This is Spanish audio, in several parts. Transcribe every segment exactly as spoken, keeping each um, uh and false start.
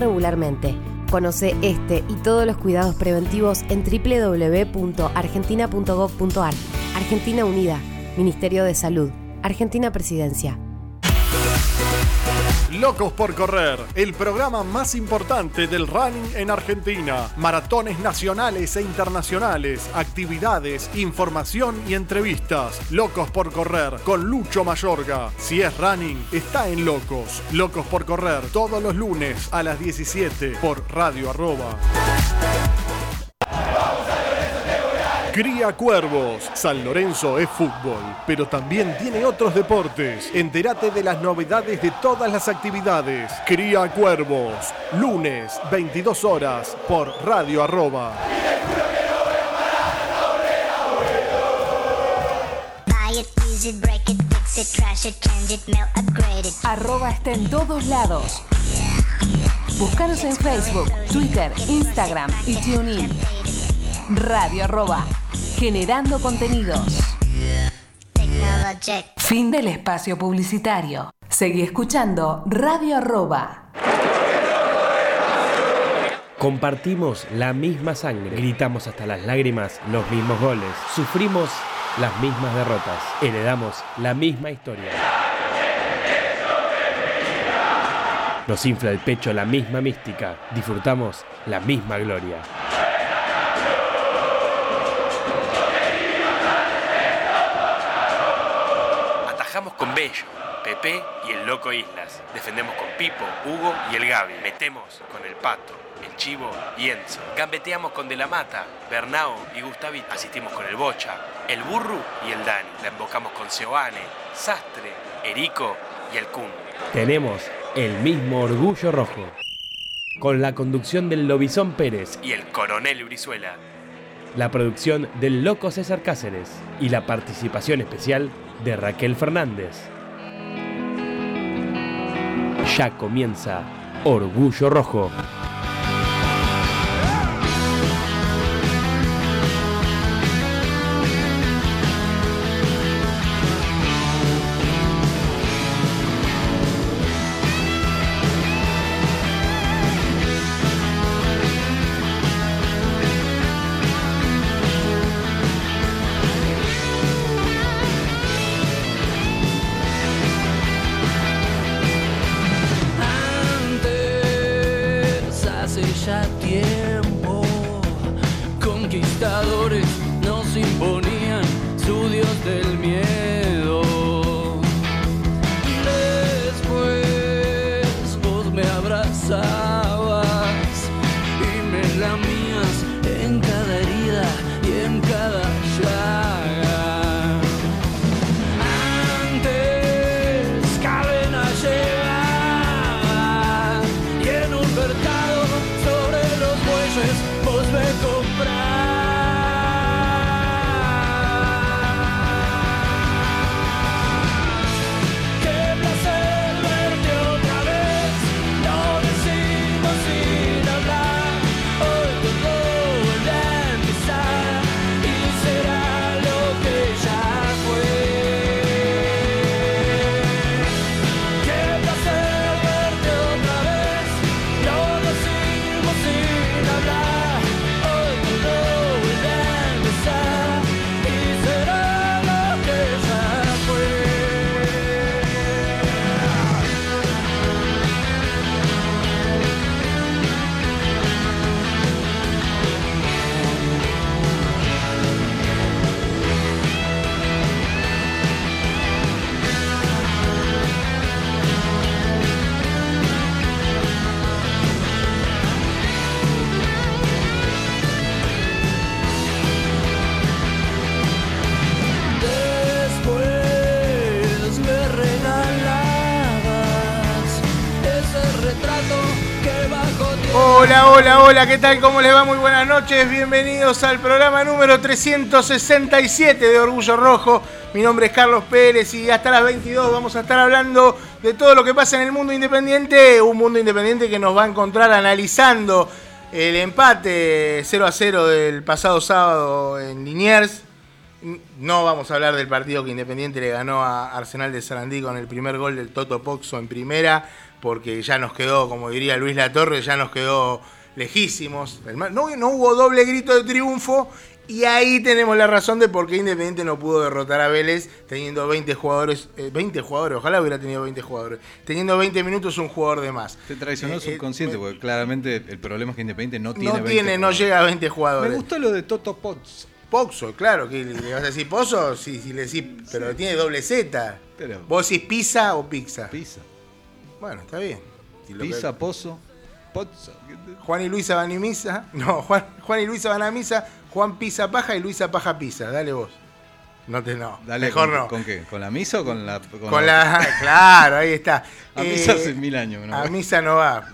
regularmente. Conoce este y todos los cuidados preventivos en doble u doble u doble u punto argentina punto gov punto ar. Argentina Unida, Ministerio de Salud, Argentina Presidencia. Locos por Correr, el programa más importante del running en Argentina. Maratones nacionales e internacionales, actividades, información y entrevistas. Locos por Correr, con Lucho Mayorga. Si es running, está en Locos. Locos por Correr, todos los lunes a las diecisiete por Radio Arroba. Cría Cuervos. San Lorenzo es fútbol, pero también tiene otros deportes. Entérate de las novedades de todas las actividades. Cría Cuervos. Lunes, veintidós horas, por Radio Arroba. Arroba está en todos lados. Búscanos en Facebook, Twitter, Instagram y TuneIn. Radio Arroba. Generando contenidos. Fin del espacio publicitario. Seguí escuchando Radio Arroba. Compartimos la misma sangre, gritamos hasta las lágrimas los mismos goles, sufrimos las mismas derrotas, heredamos la misma historia. Nos infla el pecho la misma mística, disfrutamos la misma gloria. Con Bello, Pepe y el Loco Islas. Defendemos con Pipo, Hugo y el Gabi. Metemos con el Pato, el Chivo y Enzo. Gambeteamos con De la Mata, Bernau y Gustavito. Asistimos con el Bocha, el Burru y el Dani. La embocamos con Seoane, Sastre, Erico y el Kun. Tenemos el mismo orgullo rojo. Con la conducción del Lobisón Pérez y el Coronel Urizuela. La producción del Loco César Cáceres y la participación especial de Raquel Fernández. Ya comienza Orgullo Rojo. Hola, hola, ¿qué tal? ¿Cómo les va? Muy buenas noches, bienvenidos al programa número trescientos sesenta y siete de Orgullo Rojo. Mi nombre es Carlos Pérez y hasta las veintidós vamos a estar hablando de todo lo que pasa en el mundo independiente. Un mundo independiente que nos va a encontrar analizando el empate cero a cero del pasado sábado en Liniers. No vamos a hablar del partido que Independiente le ganó a Arsenal de Sarandí con el primer gol del Toto Pozo en primera. porque ya nos quedó, como diría Luis Latorre, ya nos quedó lejísimos. No, no hubo doble grito de triunfo y ahí tenemos la razón de por qué Independiente no pudo derrotar a Vélez teniendo veinte jugadores, eh, veinte jugadores, ojalá hubiera tenido veinte jugadores, teniendo veinte minutos un jugador de más. Te traicionó eh, subconsciente eh, porque claramente el problema es que Independiente no tiene no veinte tiene, no llega a veinte jugadores. Me gustó lo de Toto Pozo. Pozo, claro, que le vas a decir Pozo, sí, sí, le decís, pero sí, tiene doble Z. Pero... ¿Vos decís pizza o pizza? Pizza. Bueno, está bien. Si pizza, que... Pozo, Pozo. Juan y Luisa van a misa. No, Juan, Juan y Luisa van a misa. Juan pizza paja y Luisa paja pizza. Dale vos. No te no. Dale, mejor con, no. ¿Con qué? ¿Con la misa o con la...? Con, con la... la... Claro, ahí está. A eh, misa hace mil años. No, a misa no va.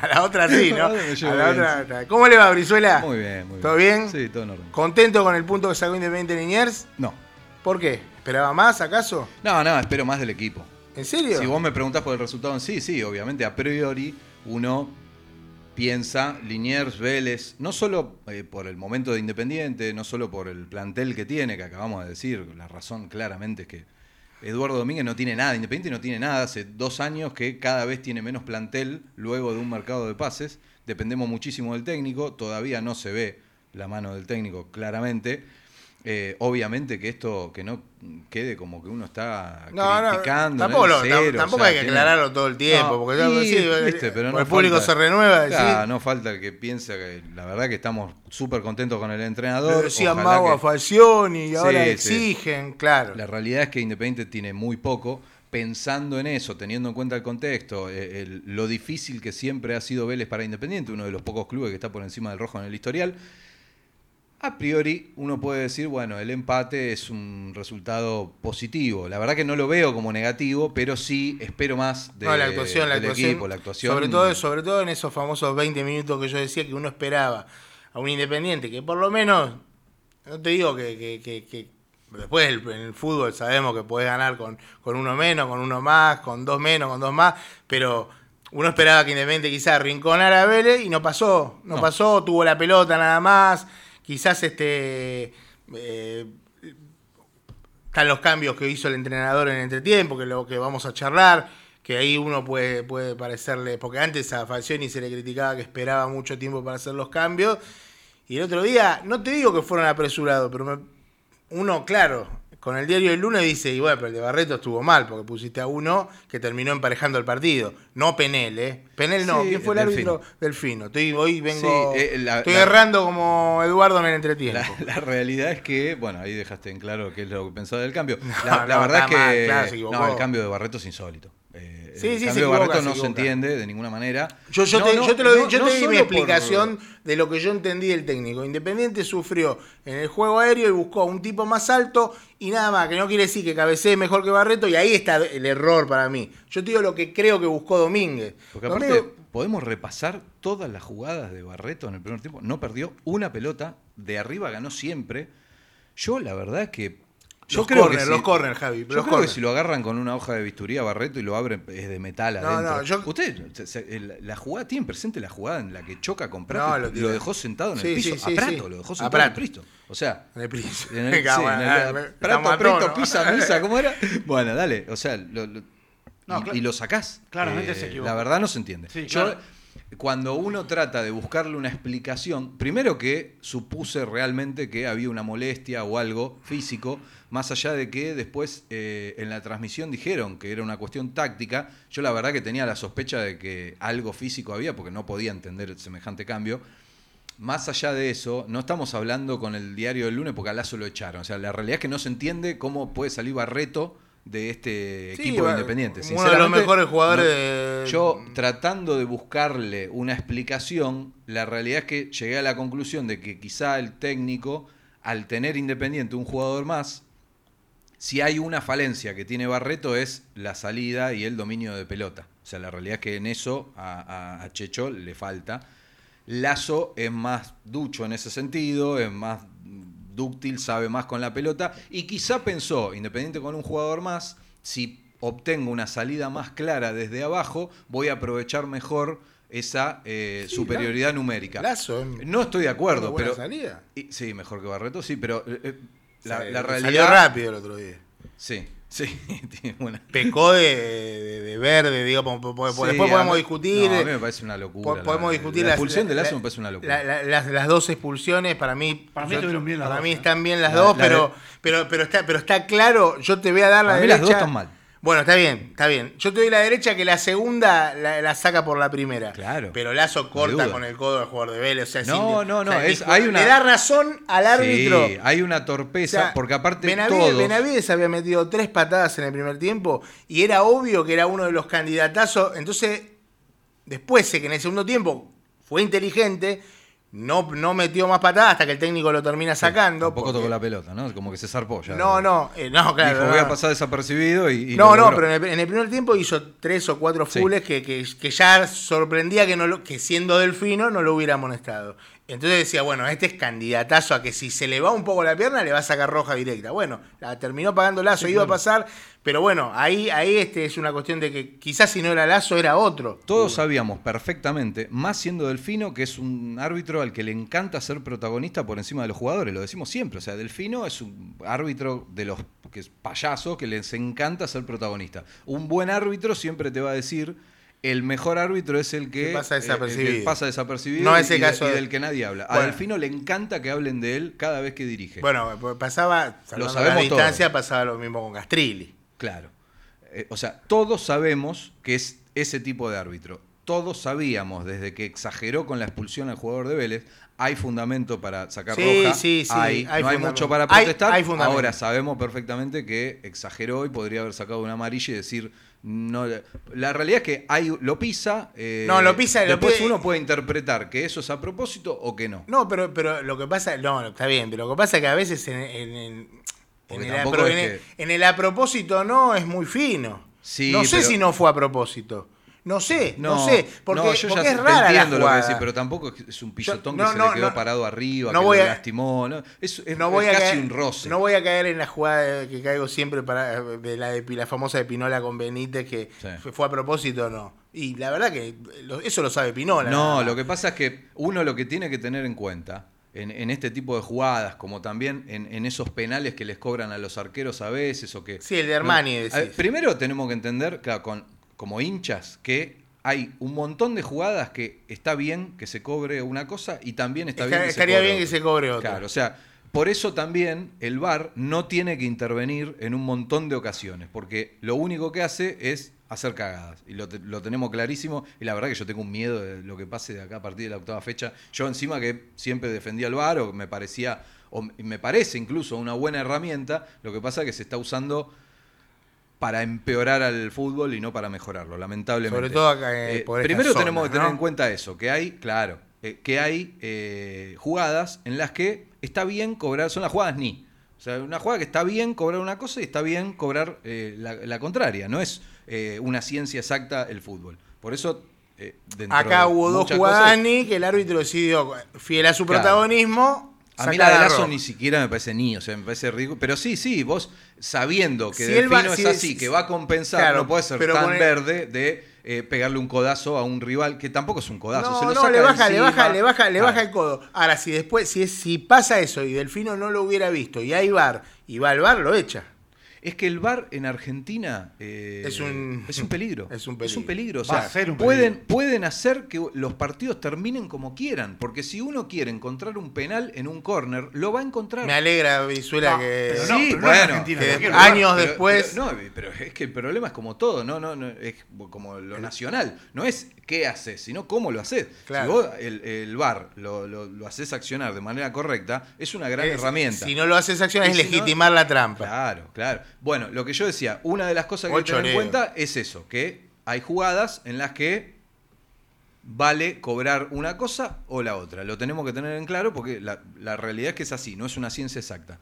A la otra sí, ¿no? A la otra. ¿Cómo le va, Brizuela? Muy bien, muy bien. ¿Todo bien? Sí, todo en orden. ¿Contento con el punto que sacó Independiente Liniers? No. ¿Por qué? ¿Esperaba más, acaso? No, no, espero más del equipo. ¿En serio? Si vos me preguntás por el resultado en sí, sí, obviamente, a priori uno piensa Liniers, Vélez, no solo eh, por el momento de Independiente, no solo por el plantel que tiene, que acabamos de decir, la razón claramente es que Eduardo Domínguez no tiene nada, Independiente no tiene nada, hace dos años que cada vez tiene menos plantel luego de un mercado de pases, dependemos muchísimo del técnico, todavía no se ve la mano del técnico claramente. Eh, obviamente que esto que no quede como que uno está no, criticando no, tampoco, no, cero, tampoco o sea, hay que aclararlo tiene... todo el tiempo no, porque ya, y, sí, viste, pero no el público falta, se renueva claro, ¿sí? No falta el que piensa que la verdad que estamos súper contentos con el entrenador, le decían mago a Falcioni y ahora sí, exigen sí. Claro, la realidad es que Independiente tiene muy poco. Pensando en eso, teniendo en cuenta el contexto, el, el, lo difícil que siempre ha sido Vélez para Independiente, uno de los pocos clubes que está por encima del rojo en el historial. A priori uno puede decir, bueno, el empate es un resultado positivo. La verdad que no lo veo como negativo, pero sí espero más de, no, la actuación, del la actuación, equipo, la actuación. Sobre todo, sobre todo en esos famosos veinte minutos que yo decía que uno esperaba a un Independiente, que por lo menos, no te digo que, que, que, que después en el fútbol sabemos que podés ganar con, con uno menos, con uno más, con dos menos, con dos más, pero... Uno esperaba que Independiente quizás rinconara a Vélez y no pasó, no, no pasó, tuvo la pelota nada más, quizás este eh, están los cambios que hizo el entrenador en el entretiempo, que lo que vamos a charlar, que ahí uno puede, puede parecerle, porque antes a Falcioni se le criticaba que esperaba mucho tiempo para hacer los cambios, y el otro día, no te digo que fueron apresurados, pero me, uno, claro... Con el diario del lunes dice, y bueno, pero el de Barreto estuvo mal, porque pusiste a uno que terminó emparejando el partido. No Penel, ¿eh? Penel no. Sí, ¿quién fue el Delfino. Árbitro? Delfino. Estoy, hoy vengo, sí, eh, la, estoy la, errando como Eduardo en el entretiempo. La, la realidad es que, bueno, ahí dejaste en claro qué es lo que pensaba del cambio. No, la la no, verdad es que mal, claro, no, el cambio de Barreto es insólito. Eh, sí, el sí, cambio de Barreto se no se entiende de ninguna manera. Yo, yo, no, te, no, yo te lo no, yo no te di mi explicación por... de lo que yo entendí del técnico. Independiente sufrió en el juego aéreo y buscó a un tipo más alto y nada más, que no quiere decir que cabecee mejor que Barreto, y ahí está el error para mí. Yo te digo lo que creo que buscó Domínguez. Porque aparte, Domínguez... podemos repasar todas las jugadas de Barreto en el primer tiempo. No perdió una pelota, de arriba ganó siempre. Yo la verdad es que... Yo los creo corner, que si, los corner, Javi. Yo creo corner. Que si lo agarran con una hoja de bisturí a Barreto y lo abren, es de metal adentro. No, no, yo... Usted, la jugada, tienen presente la jugada en la que choca con Prato, no, lo, lo dejó sentado en sí, el piso. Sí, sí, a Prato, sí. Lo dejó sentado en el piso. O sea, en el piso. En el, Venga, sí, bueno, en el, me, Prato, Prato, pisa, misa, ¿cómo era? Bueno, dale, o sea, lo, lo, no, y, claro, y lo sacás. Claramente eh, se equivocó. La verdad no se entiende. Sí, yo, claro. Cuando uno trata de buscarle una explicación, primero que supuse realmente que había una molestia o algo físico, más allá de que después eh, en la transmisión dijeron que era una cuestión táctica, yo la verdad que tenía la sospecha de que algo físico había porque no podía entender semejante cambio. Más allá de eso, no estamos hablando con el diario del lunes porque a Lazo lo echaron. O sea, la realidad es que no se entiende cómo puede salir Barreto de este sí, equipo bueno, independiente. Uno de los mejores jugadores no, de... Yo tratando de buscarle una explicación, la realidad es que llegué a la conclusión de que quizá el técnico, al tener Independiente un jugador más, si hay una falencia que tiene Barreto es la salida y el dominio de pelota. O sea, la realidad es que en eso a, a, a Checho le falta. Lazo es más ducho en ese sentido, es más... dúctil, sabe más con la pelota y quizá pensó, Independiente con un jugador más, si obtengo una salida más clara desde abajo, voy a aprovechar mejor esa eh, sí, superioridad Lazo, numérica. Lazo, no estoy de acuerdo, pero... Salida. Y, sí, mejor que Barreto, sí, pero eh, la, o sea, la realidad... Salió rápido el otro día. Sí. Sí, tiene buena. Pecó de, de, de verde, digamos. Después sí, podemos mí, discutir. No, a mí me parece una locura. Po, podemos la, discutir la, la expulsión de Lazo, me parece una locura. La, la, las, las dos expulsiones, para mí. Para mí, yo, bien las para dos, mí ¿no? están bien las la, dos, la, pero, la, pero, pero, está, pero está claro, yo te voy a dar la derecha. A mí las dos están mal. Bueno, está bien, está bien. Yo te doy la derecha que la segunda la, la saca por la primera. Claro. Pero Lazo corta con el codo al jugador de Vélez. O sea, no, sin, no, no, o sea, es, hay una... le da razón al árbitro. Sí, hay una torpeza, o sea, porque aparte Benavides, todos... Benavides había metido tres patadas en el primer tiempo y era obvio que era uno de los candidatazos. Entonces, después sé que en el segundo tiempo fue inteligente... No, no metió más patadas hasta que el técnico lo termina sacando. Sí, tampoco porque... tocó la pelota, ¿no? Como que se zarpó ya. No, no, eh, no, claro. Dijo, no, voy a pasar desapercibido y... y no, no, pero en el, en el primer tiempo hizo tres o cuatro fules sí. que, que, que ya sorprendía que, no lo, que siendo Delfino no lo hubiera amonestado. Entonces decía, bueno, este es candidatazo a que si se le va un poco la pierna le va a sacar roja directa. Bueno, la terminó pagando Lazo, sí, iba claro. a pasar, pero bueno, ahí, ahí este es una cuestión de que quizás si no era Lazo era otro. Todos sabíamos perfectamente, más siendo Delfino, que es un árbitro al que le encanta ser protagonista por encima de los jugadores, lo decimos siempre. O sea, Delfino es un árbitro de los que es payasos que les encanta ser protagonista. Un buen árbitro siempre te va a decir... El mejor árbitro es el que, que, pasa, desapercibido. El que pasa desapercibido no es el y, caso de... y del que nadie habla. Bueno. A Delfino le encanta que hablen de él cada vez que dirige. Bueno, pasaba, lo sabemos a la distancia, todos. Pasaba lo mismo con Castrilli. Claro. Eh, o sea, todos sabemos que es ese tipo de árbitro. Todos sabíamos, desde que exageró con la expulsión al jugador de Vélez, hay fundamento para sacar sí, roja, sí, sí, hay, hay no hay mucho para protestar. Hay, hay Ahora sabemos perfectamente que exageró y podría haber sacado una amarilla y decir... No, la realidad es que hay, lo pisa, eh, no, lo pisa después lo pide, uno puede interpretar que eso es a propósito o que no. No, pero, pero lo que pasa, no, está bien, pero lo que pasa es que a veces en, en, en, en, el, a, en, que... el, en el a propósito no es muy fino. Sí, no sé pero... si no fue a propósito. No sé, no, no sé, porque, no, yo porque ya es rara entiendo la lo que decís, pero tampoco es un pillotón yo, no, que no, se le quedó no, parado arriba, no que voy lo a, lastimó, no, es, es, no voy es a casi caer, un roce. No voy a caer en la jugada que caigo siempre para de la, de, la famosa de Pinola con Benítez, que sí. fue, fue a propósito o no. Y la verdad que lo, eso lo sabe Pinola. No, lo que pasa es que uno lo que tiene que tener en cuenta, en, en este tipo de jugadas, como también en, en esos penales que les cobran a los arqueros a veces, o que... Sí, el de Armani. No, decís. Ver, primero tenemos que entender que con... como hinchas, que hay un montón de jugadas que está bien que se cobre una cosa y también está bien que se cobre otra. Estaría bien que se cobre otra. Claro, o sea, por eso también el V A R no tiene que intervenir en un montón de ocasiones, porque lo único que hace es hacer cagadas. Y lo, te, lo tenemos clarísimo, y la verdad que yo tengo un miedo de lo que pase de acá a partir de la octava fecha. Yo encima que siempre defendía el V A R, o me parecía, o me parece incluso una buena herramienta, lo que pasa es que se está usando... para empeorar al fútbol y no para mejorarlo, lamentablemente. Sobre todo acá eh, por eh, primero zonas, tenemos que tener ¿no? en cuenta eso, que hay, claro, eh, que hay eh, jugadas en las que está bien cobrar, son las jugadas ni. O sea, una jugada que está bien cobrar una cosa y está bien cobrar eh, la, la contraria. No es eh, una ciencia exacta el fútbol. Por eso... Eh, acá hubo dos jugadas ni que el árbitro decidió, fiel a su claro. protagonismo... A mí la de Lazo ni siquiera me parece ni, o sea, me parece ridículo. Pero sí, sí, vos sabiendo que si Delfino va, es si, así, que va a compensar, claro, no puede ser tan el... verde de eh, pegarle un codazo a un rival, que tampoco es un codazo. No, se lo no, saca le, baja, le baja, le baja, le ah. baja el codo. Ahora, si después, si, si pasa eso y Delfino no lo hubiera visto y hay V A R y va al V A R, lo echa. Es que el V A R en Argentina eh, es, un, es un peligro. Es un peligro. Es un peligro. O sea, va a ser un pueden, peligro. Pueden hacer que los partidos terminen como quieran. Porque si uno quiere encontrar un penal en un córner, lo va a encontrar. Me alegra, Vizuela, no, que... Pero no, sí, pero no bueno, en Argentina, que años pero, después... Pero, no, pero es que el problema es como todo. no, no, no Es como lo nacional. No es qué haces, sino cómo lo haces. Claro. Si vos el, el V A R lo, lo, lo haces accionar de manera correcta, es una gran es, herramienta. Si no lo haces accionar, es si legitimar no, la trampa. Claro, claro. Bueno, lo que yo decía, una de las cosas que hay que tener en cuenta es eso, que hay jugadas en las que vale cobrar una cosa o la otra. Lo tenemos que tener en claro porque la, la realidad es que es así, no es una ciencia exacta.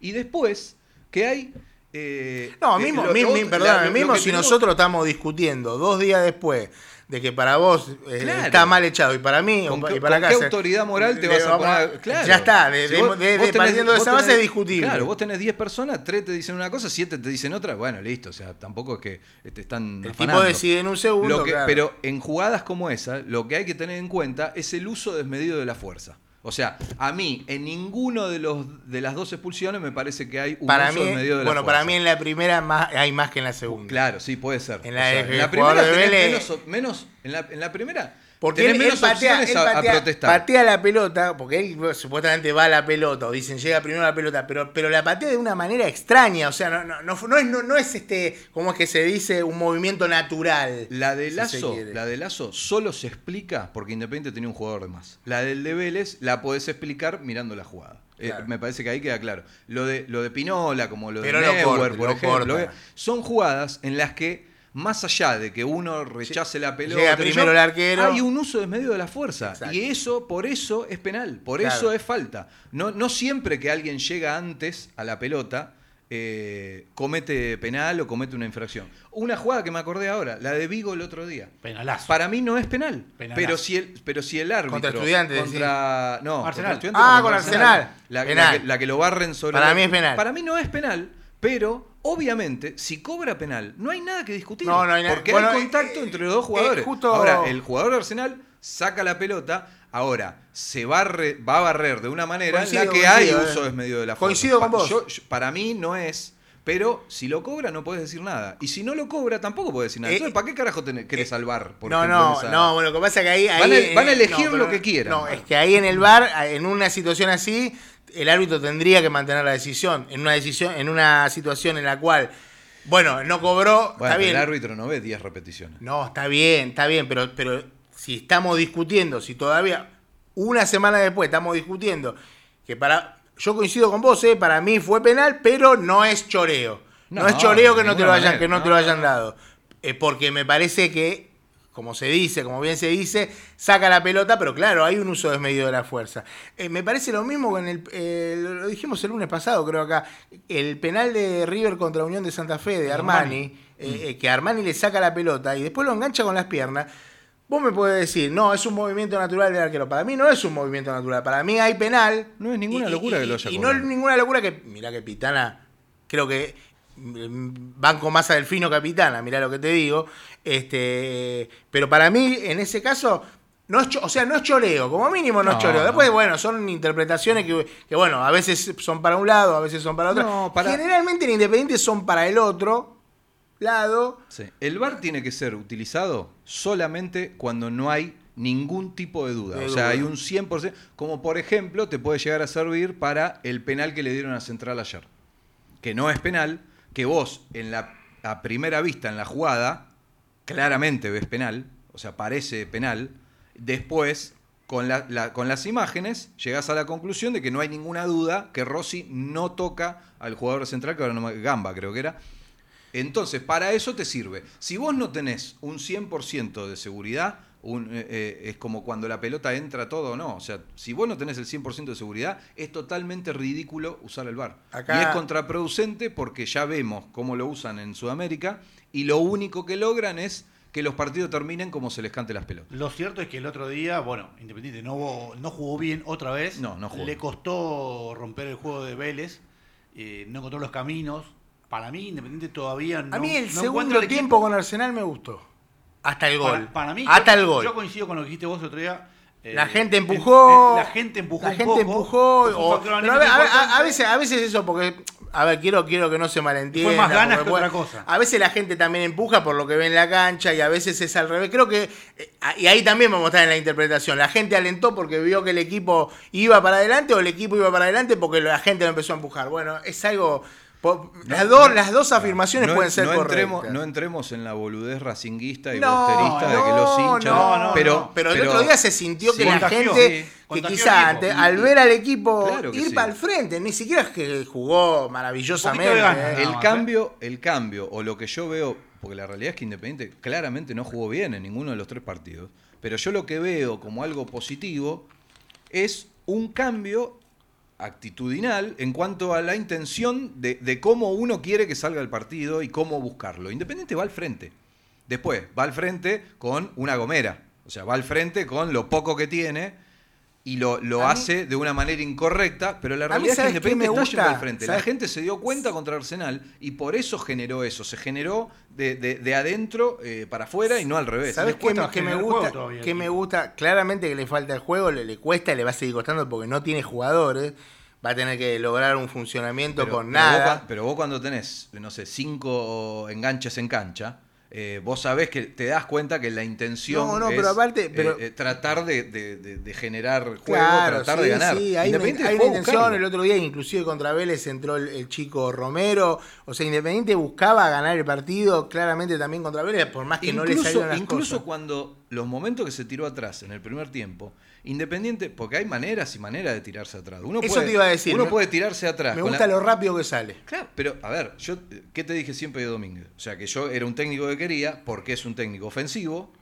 Y después, que hay... Eh, no, mismo, eh, lo, mismo, otro, perdón, la, mismo si tenemos... nosotros estamos discutiendo dos días después de que para vos eh, claro. está mal echado y para mí con, y para acá, ¿qué autoridad moral te vas a poner? Claro. Ya está, de, si vos, de, de, tenés, partiendo de esa base es discutible. Claro, vos tenés diez personas, tres te dicen una cosa, siete te dicen otra, bueno, listo, o sea, tampoco es que te están el afanando. Tipo decide en un segundo, que, claro. Pero en jugadas como esa, lo que hay que tener en cuenta es el uso desmedido de la fuerza. O sea, a mí, en ninguno de los de las dos expulsiones me parece que hay un para uso mí, en medio de la Bueno, fuerza. Para mí en la primera más, hay más que en la segunda. Claro, sí, puede ser. En la, o sea, en la primera tenés menos, menos... En la, en la primera... Porque él, menos él, patea, él patea, a, a protestar. Patea la pelota, porque él bueno, supuestamente va a la pelota, o dicen llega primero la pelota, pero, pero la patea de una manera extraña, o sea, no, no, no, no es, no, no es este, ¿cómo es que se dice? Un movimiento natural. La de Lazo, si la de Lazo solo se explica porque Independiente tenía un jugador de más. La del de Vélez la podés explicar mirando la jugada. Claro. Eh, me parece que ahí queda claro. Lo de, lo de Pinola, como lo pero de Neuer, por ejemplo, que, son jugadas en las que más allá de que uno rechace la pelota, llega primero el arquero, hay un uso desmedido de la fuerza. Exacto. Y eso, por eso es penal, por claro. eso es falta. No, no siempre que alguien llega antes a la pelota eh, comete penal o comete una infracción. Una jugada que me acordé ahora, la de Vigo el otro día. Penalazo. Para mí no es penal. Penalazo. Pero si el, pero si el árbitro contra Estudiantes, contra, no, Arsenal. Contra Estudiantes, ah, con Arsenal, Arsenal. La, la, que, la que lo barren sobre. Para la, mí es penal. Para mí no es penal, pero obviamente, si cobra penal, no hay nada que discutir. No, no hay nada. Porque bueno, hay contacto eh, entre los dos jugadores. Eh, justo... Ahora, el jugador de Arsenal saca la pelota. Ahora, se barre, va a barrer de una manera coincido, en la que coincido, hay eh. uso desmedido de la fuerza. Coincido con pa- vos. Yo, yo, para mí no es... Pero si lo cobra no podés decir nada. Y si no lo cobra tampoco podés decir nada. Entonces, ¿para qué carajo tenés, querés salvar? Eh, no, no, esa... no. Bueno, lo que pasa es que ahí... ahí van, a, van a elegir no, lo que quieran. No, es que ahí en el V A R, en una situación así, el árbitro tendría que mantener la decisión. En una decisión, en una situación en la cual, bueno, no cobró, bueno, está bien. El árbitro no ve diez repeticiones. No, está bien, está bien. Pero, pero si estamos discutiendo, si todavía una semana después estamos discutiendo que para... Yo coincido con vos, ¿eh? Para mí fue penal, pero no es choreo. No, no es choreo que no te lo hayan, manera, que no, no te lo hayan dado. Eh, porque me parece que, como se dice, como bien se dice, saca la pelota, pero claro, hay un uso desmedido de la fuerza. Eh, me parece lo mismo con el... Eh, lo dijimos el lunes pasado, creo acá. El penal de River contra Unión de Santa Fe, de Armani, Armani. Eh, mm. que Armani le saca la pelota y después lo engancha con las piernas. Vos me podés decir, no, es un movimiento natural del arquero. Para mí no es un movimiento natural. Para mí hay penal. No es ninguna y, locura y, que lo haya Y cobrado. No es ninguna locura que... Mirá que Pitana... Creo que... Banco más a Delfino que a Pitana. Mirá lo que te digo. Este, pero para mí, en ese caso... No es cho- o sea, no es choreo. Como mínimo no, no es choreo. Después, no. bueno, son interpretaciones que, que, bueno, a veces son para un lado, a veces son para otro. No, para... Generalmente en Independiente son para el otro lado. Sí. El V A R tiene que ser utilizado solamente cuando no hay ningún tipo de duda. De o sea, duda. Hay un cien por ciento. Como por ejemplo, te puede llegar a servir para el penal que le dieron a Central ayer. Que no es penal, que vos en la, a primera vista en la jugada claramente ves penal, o sea, parece penal. Después, con, la, la, con las imágenes, llegás a la conclusión de que no hay ninguna duda que Rossi no toca al jugador Central, que ahora no me... Gamba creo que era. Entonces, para eso te sirve. Si vos no tenés un cien por ciento de seguridad, un, eh, eh, es como cuando la pelota entra todo o no. O sea, si vos no tenés el cien por ciento de seguridad, es totalmente ridículo usar el V A R. Acá... Y es contraproducente porque ya vemos cómo lo usan en Sudamérica y lo único que logran es que los partidos terminen como se les cante las pelotas. Lo cierto es que el otro día, bueno, Independiente no, no jugó bien otra vez. No, no jugó. Le costó romper el juego de Vélez, eh, no encontró los caminos. Para mí, Independiente todavía no... A mí el no segundo el tiempo con Arsenal me gustó. Hasta el gol. Para, para mí, hasta yo, el gol. Yo coincido con lo que dijiste vos el otro día. Eh, la gente empujó. El, el, la gente empujó La un gente poco, empujó. O, pero a, a, a, veces, a veces eso, porque... A ver, quiero, quiero que no se malentienda. Fue más ganas que otra cosa. A veces la gente también empuja por lo que ve en la cancha y a veces es al revés. Creo que... Y ahí también vamos a estar en la interpretación. La gente alentó porque vio que el equipo iba para adelante o el equipo iba para adelante porque la gente lo empezó a empujar. Bueno, es algo... Las, no, dos, no, las dos afirmaciones no, pueden ser no correctas. Entremos, no entremos en la boludez racinguista y no, bosterista no, de que los hinchas... No, no, pero, no. Pero, pero el otro día se sintió que la gente, sí, que quizá antes, al ver al equipo claro ir sí. para el frente, ni siquiera es que jugó maravillosamente. Eh. El, cambio, el cambio, o lo que yo veo, porque la realidad es que Independiente claramente no jugó bien en ninguno de los tres partidos, pero yo lo que veo como algo positivo es un cambio actitudinal en cuanto a la intención de, de cómo uno quiere que salga el partido y cómo buscarlo. Independiente va al frente. Después va al frente con una gomera. O sea, va al frente con lo poco que tiene. y lo, lo hace mí, de una manera incorrecta, pero la realidad es que Independiente está yendo al frente. ¿Sabes? La gente se dio cuenta contra Arsenal y por eso generó eso. Se generó de, de, de adentro eh, para afuera y no al revés. ¿Sabes qué que me gusta? Que me gusta, claramente que le falta el juego, le, le cuesta, le va a seguir costando porque no tiene jugadores. Va a tener que lograr un funcionamiento pero, con pero nada. Vos, pero vos cuando tenés, no sé, cinco enganches en cancha... Eh, vos sabés que te das cuenta que la intención no, no, es pero aparte, pero... Eh, eh, tratar de, de, de, de generar juego, claro, tratar sí, de ganar. Sí, hay, Independiente me, hay una intención, buscarlo. El otro día inclusive contra Vélez entró el, el chico Romero, o sea, Independiente buscaba ganar el partido, claramente también contra Vélez, por más que incluso, no le salieron las incluso cosas. Cuando los momentos que se tiró atrás en el primer tiempo, Independiente, porque hay maneras y maneras de tirarse atrás. Uno Eso puede, te iba a decir. Uno me, puede tirarse atrás. Me gusta la... lo rápido que sale. Claro, pero a ver, yo ¿qué te dije siempre de Domínguez? O sea, que yo era un técnico que quería, porque es un técnico ofensivo,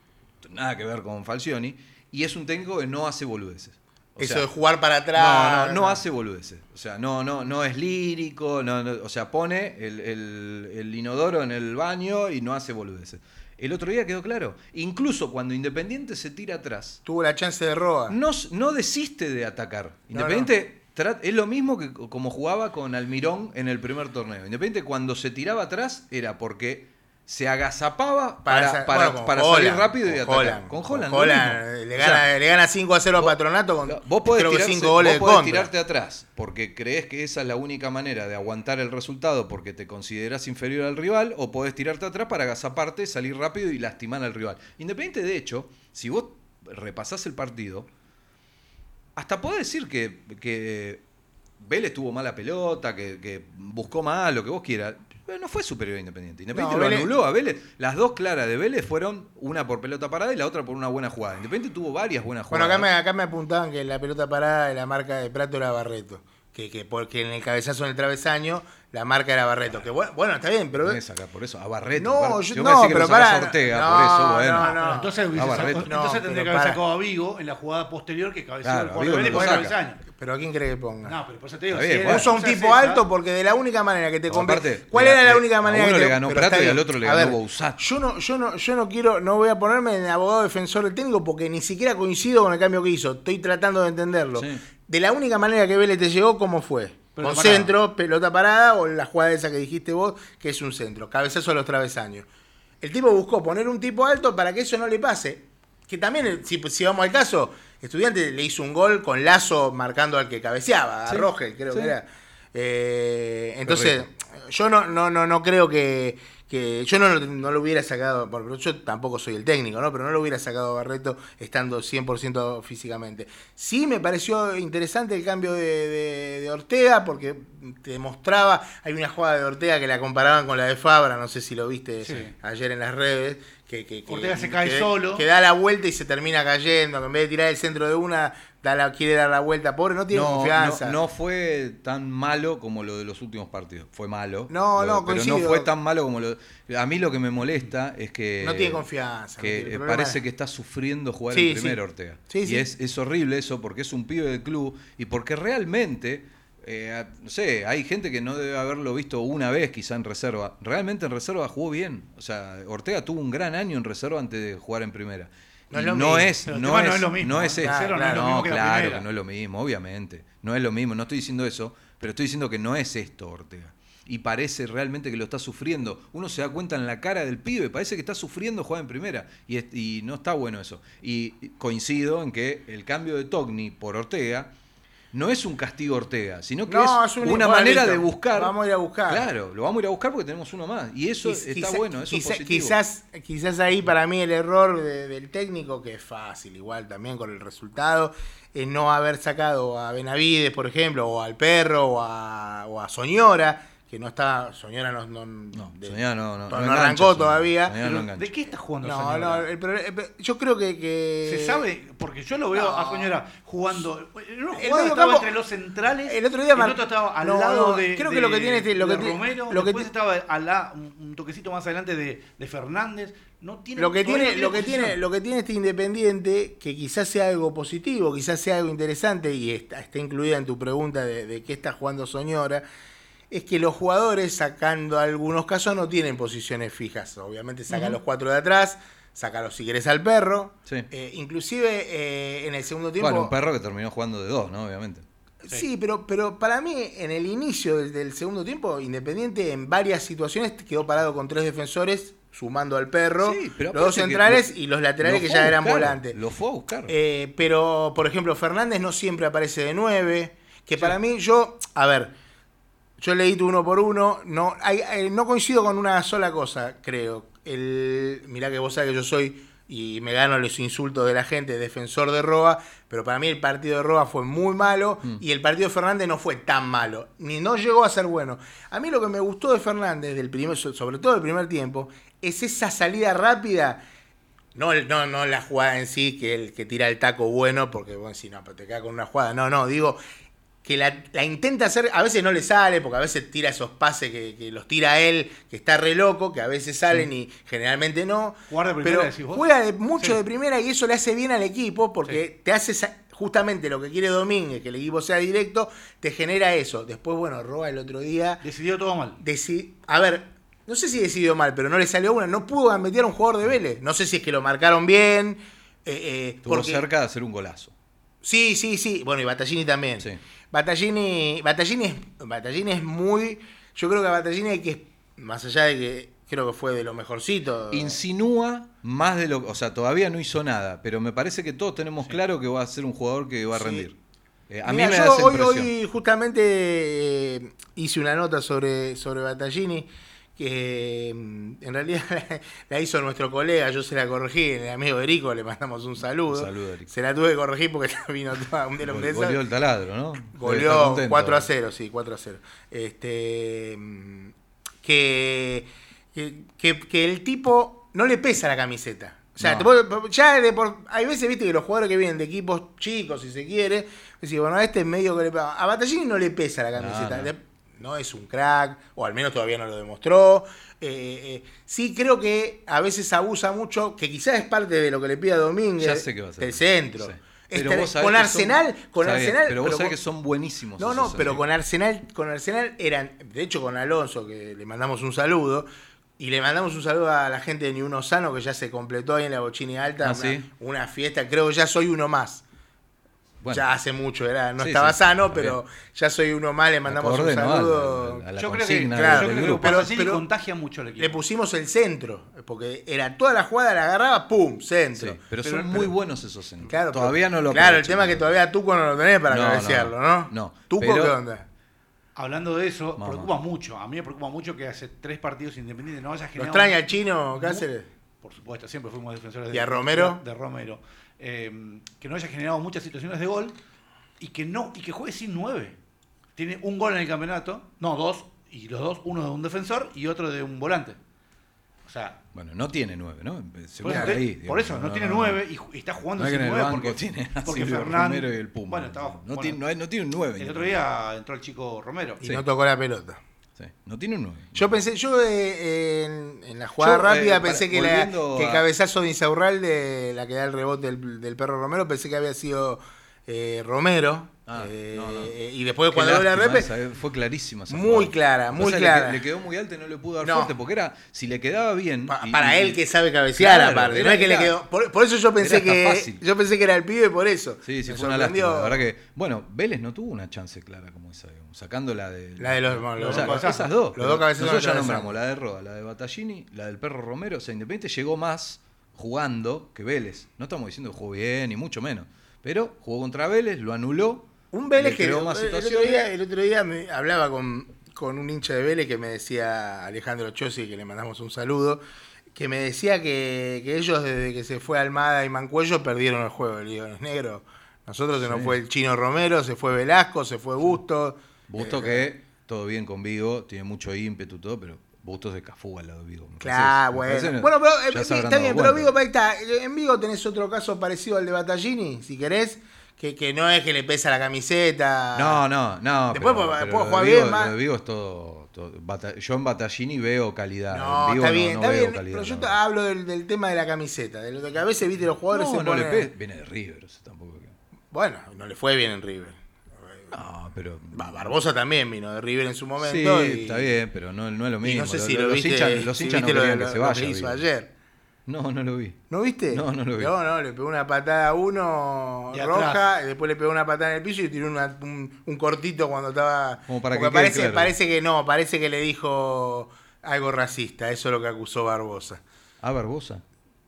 nada que ver con Falcioni, y es un técnico que no hace boludeces. O Eso sea, de jugar para atrás. No, no, no, no hace boludeces. O sea, no, no, no es lírico, no, no, o sea, pone el, el, el inodoro en el baño y no hace boludeces. El otro día quedó claro. Incluso cuando Independiente se tira atrás... Tuvo la chance de Roa. No, no desiste de atacar. Independiente no, no. es lo mismo que como jugaba con Almirón en el primer torneo. Independiente cuando se tiraba atrás era porque se agazapaba para, para, para, bueno, para Holland, salir rápido y atacar. Holland, con Holland, con Holland le, gana, o sea, le gana cinco a cero a Patronato con vos podés creo tirarse, que cinco goles de contra. Vos podés tirarte atrás porque crees que esa es la única manera de aguantar el resultado porque te considerás inferior al rival, o podés tirarte atrás para agazaparte, salir rápido y lastimar al rival. Independiente, de hecho, si vos repasás el partido, hasta podés decir que, que Vélez tuvo mala pelota, que, que buscó mal, lo que vos quieras. No fue superior a Independiente. Independiente no, lo Vélez... anuló a Vélez. Las dos claras de Vélez fueron una por pelota parada y la otra por una buena jugada. Independiente tuvo varias buenas jugadas. Bueno, acá me, acá me apuntaban que la pelota parada de la marca de Prato era Barreto. Que, que porque en el cabezazo en el travesaño la marca era Barreto. Claro. Que bueno, bueno, está bien, pero... No es acá, por eso, a Barreto. No, yo, yo no, que pero para... Ortega, no, por eso, bueno. No, no, no. Entonces, sacó, no, entonces tendría que haber sacado a Vigo en la jugada posterior que cabeceó el jugador de Vélez por travesaño. ¿Pero a quién cree que ponga? No, pero por eso te digo. Bien, si puso un tipo esa, alto porque de la única manera que te compete. ¿Cuál era la única manera que te... A uno le ganó Prato y al otro le ganó Bouzat. Yo no, yo, no, yo no quiero, no voy a ponerme en abogado defensor del técnico porque ni siquiera coincido con el cambio que hizo. Estoy tratando de entenderlo. Sí. De la única manera que Vélez te llegó, ¿cómo fue? Pelota con parada. Centro, pelota parada o la jugada esa que dijiste vos, que es un centro. Cabezazo a los travesaños. El tipo buscó poner un tipo alto para que eso no le pase. Que también, si, si vamos al caso, Estudiante le hizo un gol con Lazo marcando al que cabeceaba, a sí, Rogel, creo sí. que era. Eh, entonces, Perfecto. yo no, no, no, no creo que, que yo no, no lo hubiera sacado, bueno, yo tampoco soy el técnico, ¿no? Pero no lo hubiera sacado a Barreto estando cien por ciento físicamente. Sí me pareció interesante el cambio de, de, de Ortega, porque te mostraba, hay una jugada de Ortega que la comparaban con la de Fabra, no sé si lo viste sí. ayer en las redes, que, que, que Ortega se cae que, solo, que da la vuelta y se termina cayendo, que en vez de tirar el centro de una da la, quiere dar la vuelta, pobre, no tiene no, confianza. No, no fue tan malo como lo de los últimos partidos, fue malo. No, lo, no, pero coincido. No fue tan malo como lo. A mí lo que me molesta es que no tiene confianza, que no tiene parece que está sufriendo jugar sí, el primero sí. Ortega. Sí, y sí. Es, es horrible eso porque es un pibe del club y porque realmente eh, no sé, hay gente que no debe haberlo visto una vez quizá en reserva. Realmente en reserva jugó bien. O sea, Ortega tuvo un gran año en reserva antes de jugar en primera. No es, no, es, no, es, no es lo mismo. No es eso. Claro, no, es lo mismo que claro que no es lo mismo, obviamente. No es lo mismo, no estoy diciendo eso, pero estoy diciendo que no es esto, Ortega. Y parece realmente que lo está sufriendo. Uno se da cuenta en la cara del pibe, parece que está sufriendo jugar en primera. Y, es, y no está bueno eso. Y coincido en que el cambio de Togni por Ortega no es un castigo Ortega, sino que no, es, es un una manera listo. de buscar. Lo vamos a ir a buscar. Claro, lo vamos a ir a buscar porque tenemos uno más. Y eso Quiz, está quizá, bueno, eso quizá, es positivo. Quizás, quizás ahí para mí el error de, del técnico, que es fácil igual también con el resultado, es no haber sacado a Benavides, por ejemplo, o al Perro, o a, o a Soñora, que no está... Soñora no, no, no, de, Soñora no, no, no, no arrancó engancha, todavía. Soñora no ¿De qué está jugando no, Soñora? No, el, el, el, yo creo que, que... Se sabe, porque yo lo veo no. a Soñora jugando... El otro estaba campo, entre los centrales, el otro día el otro estaba al no, lado de, creo que de, lo que tiene este, lo de que Romero, lo después que estaba a la, un toquecito más adelante de, de Fernández. No tiene, lo, que tiene, tiene lo, que tiene, lo que tiene este Independiente, que quizás sea algo positivo, quizás sea algo interesante, y está, está incluida en tu pregunta de, de qué está jugando Soñora, es que los jugadores, sacando algunos casos, no tienen posiciones fijas. Obviamente sacan uh-huh. los cuatro de atrás, sacar los Tigres al perro. Sí. Eh, inclusive eh, en el segundo tiempo... Bueno, un perro que terminó jugando de dos, ¿no? Obviamente. Sí, sí, pero, pero para mí en el inicio del, del segundo tiempo, Independiente en varias situaciones quedó parado con tres defensores sumando al perro, sí, los dos centrales lo, y los laterales lo que ya eran buscar, volantes. Lo fue a buscar. Eh, pero, por ejemplo, Fernández no siempre aparece de nueve, que sí. Para mí yo... A ver... Yo leí tu uno por uno, no, hay, no coincido con una sola cosa, creo. El, mirá que vos sabés que yo soy, y me gano los insultos de la gente, defensor de Roa, pero para mí el partido de Roa fue muy malo, mm. y el partido de Fernández no fue tan malo, ni no llegó a ser bueno. A mí lo que me gustó de Fernández, del primer, sobre todo del primer tiempo, es esa salida rápida. No, no, no la jugada en sí, que el que tira el taco bueno, porque bueno, si no, te queda con una jugada. No, no, digo... que la, la intenta hacer, a veces no le sale, porque a veces tira esos pases que, que los tira él, que está re loco, que a veces salen sí. y generalmente no. Jugar de primera, pero decís vos. Juega de, mucho sí. de primera y eso le hace bien al equipo, porque sí. te hace sa- justamente lo que quiere Domínguez, que el equipo sea directo, te genera eso. Después, bueno, Roa el otro día... Decidió todo mal. Deci- a ver... No sé si decidió mal, pero no le salió una. No pudo meter a un jugador de Vélez. No sé si es que lo marcaron bien. Eh, eh, Estuvo porque... cerca de hacer un golazo. Sí, sí, sí. Bueno, y Battaglini también. Sí. Battaglini, Battaglini, es, Battaglini es muy... Yo creo que a Battaglini hay que... Más allá de que creo que fue de lo mejorcito... Insinúa más de lo... O sea, todavía no hizo nada, pero me parece que todos tenemos sí. claro que va a ser un jugador que va a sí. rendir. Eh, a Mira, mí me da esa impresión. Hoy, hoy justamente eh, hice una nota sobre, sobre Battaglini, que eh, en realidad la, la hizo nuestro colega, yo se la corregí, el amigo Erico, le mandamos un saludo. Un saludo, Erico. Se la tuve que corregir porque vino toda un día Gol, Goleó sal. El taladro, ¿no? Goleó contento, cuatro a cero, sí, cuatro a cero. Este, que, que, que el tipo no le pesa la camiseta. O sea, no. ya de por, hay veces, viste, que los jugadores que vienen de equipos chicos, si se quiere, decís, bueno, a este es medio que le pesa. A Battaglini no le pesa la camiseta. No, no. Le, No es un crack, o al menos todavía no lo demostró. Eh, eh, sí creo que a veces abusa mucho, que quizás es parte de lo que le pida Domínguez. Ya sé que va a ser. Del centro. Sí. Pero este, vos sabés con Arsenal, son, con sabés, Arsenal. Pero vos pero sabés con, que son buenísimos. No, no, pero amigos. con Arsenal, con Arsenal eran, de hecho con Alonso, que le mandamos un saludo, y le mandamos un saludo a la gente de Ni Uno Sano, que ya se completó ahí en la Bochini Alta, ah, una, ¿sí? una fiesta, creo que ya soy uno más. Bueno. Ya hace mucho, era, no sí, estaba sí, sano, pero bien. Ya soy uno más, le mandamos Acorde, un saludo. No, a, a yo creo que, claro, yo creo que pero, pero contagia mucho al equipo. Le pusimos el centro, porque era toda la jugada, la agarraba, ¡pum! Centro. Sí, pero, pero son pero, muy buenos esos centros. Claro, todavía pero, no lo Claro, el tema es que todavía Tuco no lo tenés para no, cabecearlo, ¿no? No. no ¿Tuco pero, qué onda? Hablando de eso, Mamá. preocupa mucho. A mí me preocupa mucho que hace tres partidos Independientes no haya generado... ¿Lo extraña al Chino Cáceres? Por supuesto, siempre fuimos defensores de, ¿Y a Romero? de Romero. Eh, que no haya generado muchas situaciones de gol y que no y que juegue sin nueve. Tiene un gol en el campeonato, no, dos, y los dos, uno de un defensor y otro de un volante. O sea... Bueno, no tiene nueve, ¿no? Según por, ahí, digamos, por eso, no, no tiene nueve y, y está jugando no sin nueve porque, tiene porque Fernández... Romero y el Puma. Bueno, estaba, no, bueno, tiene, no, hay, no tiene un nueve. El otro día entró el chico Romero. Y sí. no tocó la pelota. Sí. No tiene uno. Yo pensé, yo eh, en, en la jugada yo, rápida eh, pensé que, la, que el cabezazo de Insaurralde, la que da el rebote del, del perro Romero, pensé que había sido eh, Romero. Ah, eh, no, no. Y después Qué cuando la repe esa, fue clarísima esa muy jugada. clara muy o sea, clara le, le quedó muy alta y no le pudo dar no. fuerte porque era si le quedaba bien pa- y, para y, él que sabe cabecear claro, aparte era, no es que era, le quedó por, por eso yo pensé que fácil. yo pensé que era el pibe por eso sí sí Me fue sorprendió. Una lástima, la verdad que bueno Vélez no tuvo una chance clara como esa digamos, sacando la de la de los, los, los o sea, cabezazos, esas dos los dos cabezazos nosotros ya nombramos la de Roa, la de Battaglini, la del perro Romero. O sea, Independiente llegó más jugando que Vélez. No estamos diciendo que jugó bien ni mucho menos, pero jugó contra Vélez, lo anuló. Un Vélez que el otro día, el otro día me hablaba con, con un hincha de Vélez que me decía, Alejandro Chossi, que le mandamos un saludo, que me decía que, que ellos desde que se fue Almada y Mancuello perdieron el juego. Le digo, los negros, nosotros sí. se nos fue el Chino Romero, se fue Velasco, se fue Bustos. Bustos eh, que, todo bien con Vigo, tiene mucho ímpetu todo, pero Bustos de Cafú al lado de Vigo. Claro, bueno. No, bueno, pero eh, está bien, pero Vigo, ahí está. En Vigo tenés otro caso parecido al de Battaglini, si querés. Que, que no es que le pesa la camiseta. No, no, no. Después puedo jugar bien más. Lo de Vigo es todo. todo Bata, yo en Battaglini veo calidad. No, en Vigo está bien, no, no está bien. Calidad, pero yo no. hablo del, del tema de la camiseta. De lo que a veces viste los jugadores. No, se no ponen... le pesa. Viene de River, o sea, tampoco. Bueno, no le fue bien en River. No, pero. Barbosa también vino de River en su momento. Sí, y... está bien, pero no, no es lo mismo. Y no sé si los, lo viste. Los hinchas, los hinchas si no querían lo, que lo, se vaya. Lo que hizo ayer. No, no lo vi. ¿No viste? No, no lo vi. No, no, le pegó una patada a uno y roja, atrás. Y después le pegó una patada en el piso y tiró una, un, un cortito cuando estaba... Como para que parece, claro. Parece que no, parece que le dijo algo racista. Eso es lo que acusó Barbosa. ¿A Barbosa?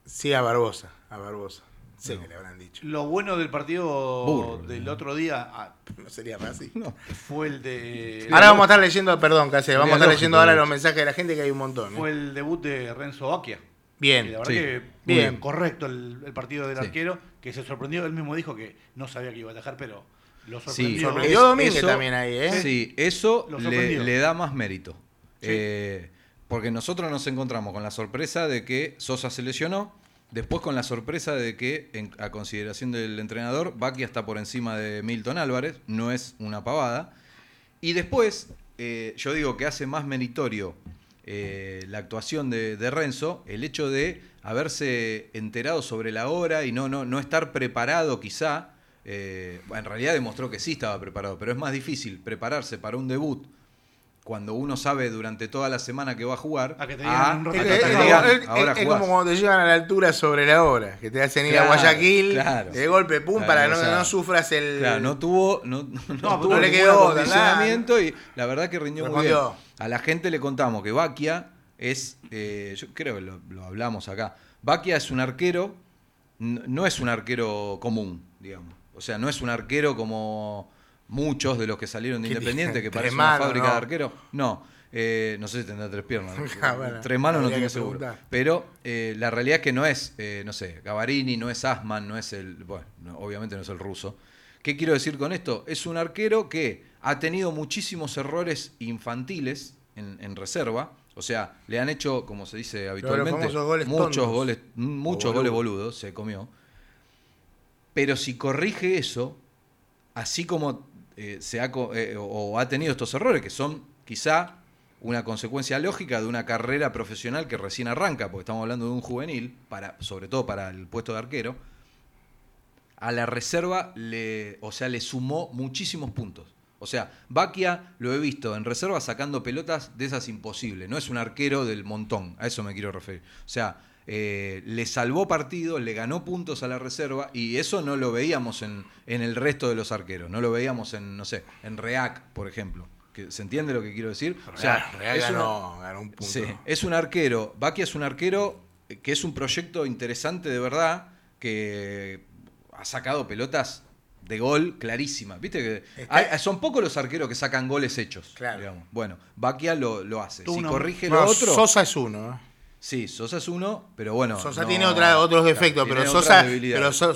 Sí, a Barbosa, a Barbosa. Sé no. Que le habrán dicho. Lo bueno del partido Burro, del no. otro día... Ah, no sería más así. No. Fue el de... Ahora vamos a estar leyendo, perdón, Cáceres, vamos a estar leyendo ahora los mensajes de la gente que hay un montón. Fue ¿eh? el debut de Renzo Baquía. Bien, la verdad sí, que bien, correcto el, el partido del sí. arquero, que se sorprendió, él mismo dijo que no sabía que iba a atajar, pero lo sorprendió. Sí, sorprendió Domínguez también ahí, ¿eh? Sí, eso le, le da más mérito. Sí. Eh, porque nosotros nos encontramos con la sorpresa de que Sosa se lesionó, después con la sorpresa de que, en, a consideración del entrenador, Baquía está por encima de Milton Álvarez, no es una pavada. Y después, eh, yo digo que hace más meritorio... Eh, la actuación de, de Renzo, el hecho de haberse enterado sobre la hora y no, no, no estar preparado quizá, eh, en realidad demostró que sí estaba preparado, pero es más difícil prepararse para un debut cuando uno sabe durante toda la semana que va a jugar. A que te digan, a, a que te digan es, ahora es, es como cuando te llevan a la altura sobre la hora, que te hacen ir claro, a Guayaquil, claro, de golpe, pum, claro, para que no, o sea, no sufras el... Claro, no tuvo, no, no, no, tuvo no le quedó condicionamiento y la verdad que rindió muy bien. A la gente le contamos que Baquía es, eh, yo creo que lo, lo hablamos acá, Baquía es un arquero, no es un arquero común, digamos. O sea, no es un arquero como muchos de los que salieron de Independiente, que parece una fábrica de arqueros. No, eh, no sé si tendrá tres piernas. Bueno, tres manos no tengo seguro. Preguntar. Pero eh, la realidad es que no es, eh, no sé, Gavarini, no es Asman, no es el, bueno, no, obviamente no es el ruso. ¿Qué quiero decir con esto? Es un arquero que ha tenido muchísimos errores infantiles en, en reserva. O sea, le han hecho, como se dice habitualmente, goles muchos tontos. goles muchos goles boludos, se comió. Pero si corrige eso, así como eh, se ha, eh, o, o ha tenido estos errores, que son quizá una consecuencia lógica de una carrera profesional que recién arranca, porque estamos hablando de un juvenil, para, sobre todo para el puesto de arquero, a la reserva le, o sea, le sumó muchísimos puntos. O sea, Baquía lo he visto en reserva sacando pelotas de esas imposibles. No es un arquero del montón, a eso me quiero referir. O sea, eh, le salvó partido, le ganó puntos a la reserva y eso no lo veíamos en, en el resto de los arqueros. No lo veíamos en, no sé, en React, por ejemplo. Que, ¿se entiende lo que quiero decir? Real, o sea, Real es ganó, una, ganó un punto. Sí, es un arquero. Baquía es un arquero que es un proyecto interesante de verdad, que ha sacado pelotas de gol clarísima. Viste que hay, son pocos los arqueros que sacan goles hechos. Claro. Digamos. Bueno, Baquía lo, lo hace. Tú si no, corrige no, lo otro. Sosa es uno. Sí, Sosa es uno, pero bueno. Sosa no, tiene otra, otros defectos, claro, pero, Sosa, pero Sosa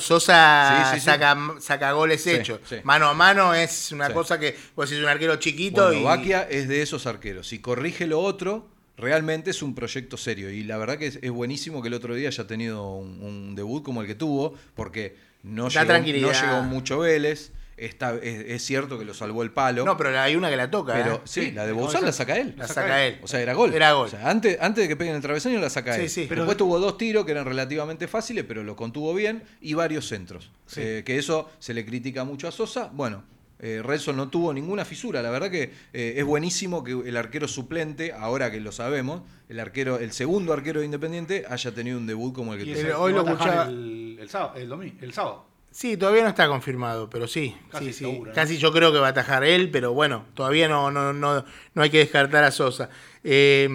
sí, sí, sí. Saca, saca goles sí, hechos. Sí. Mano a mano es una sí. cosa que pues es un arquero chiquito. Bueno, y... Baquía es de esos arqueros. Si corrige lo otro, realmente es un proyecto serio. Y la verdad que es, es buenísimo que el otro día haya tenido un, un debut como el que tuvo, porque... No llegó, no llegó mucho Vélez. Está, es, es cierto que lo salvó el palo. No, pero hay una que la toca. Pero, ¿eh? Sí, sí, la de Bozal la saca él. La saca él. él. O sea, era gol. Era gol. O sea, antes, antes de que peguen el travesaño la saca sí, él. Sí. Después pero... tuvo dos tiros que eran relativamente fáciles, pero lo contuvo bien y varios centros. Sí. Eh, que eso se le critica mucho a Sosa. Bueno, eh, Renzo no tuvo ninguna fisura. La verdad que eh, es buenísimo que el arquero suplente, ahora que lo sabemos, el arquero, el segundo arquero de Independiente haya tenido un debut como el que tuvo. Hoy lo escuchaba... El... El sábado, el domingo, el sábado. Sí, todavía no está confirmado, pero sí. Casi, sí, sí. Segura, ¿no? Casi yo creo que va a atajar él, pero bueno, todavía no, no, no, no hay que descartar a Sosa. Eh,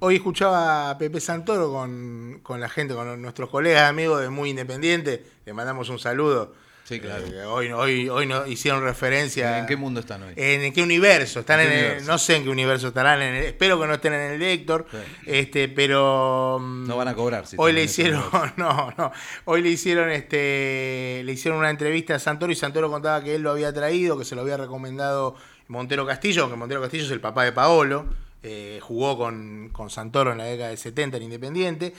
hoy escuchaba a Pepe Santoro con, con la gente, con nuestros colegas, amigos de Muy Independiente. Le mandamos un saludo. Sí, claro. Eh, hoy hoy, hoy nos hicieron referencia. ¿En qué mundo están hoy? En, en qué universo. Están ¿En en universo? El, no sé en qué universo estarán. En el, espero que no estén en el de Héctor. Sí. Este, pero. No van a cobrar. Si hoy le hicieron. No, no. Hoy le hicieron este. Le hicieron una entrevista a Santoro y Santoro contaba que él lo había traído, que se lo había recomendado Montero Castillo, que Montero Castillo es el papá de Paolo. Eh, jugó con, con Santoro en la década del setenta en Independiente.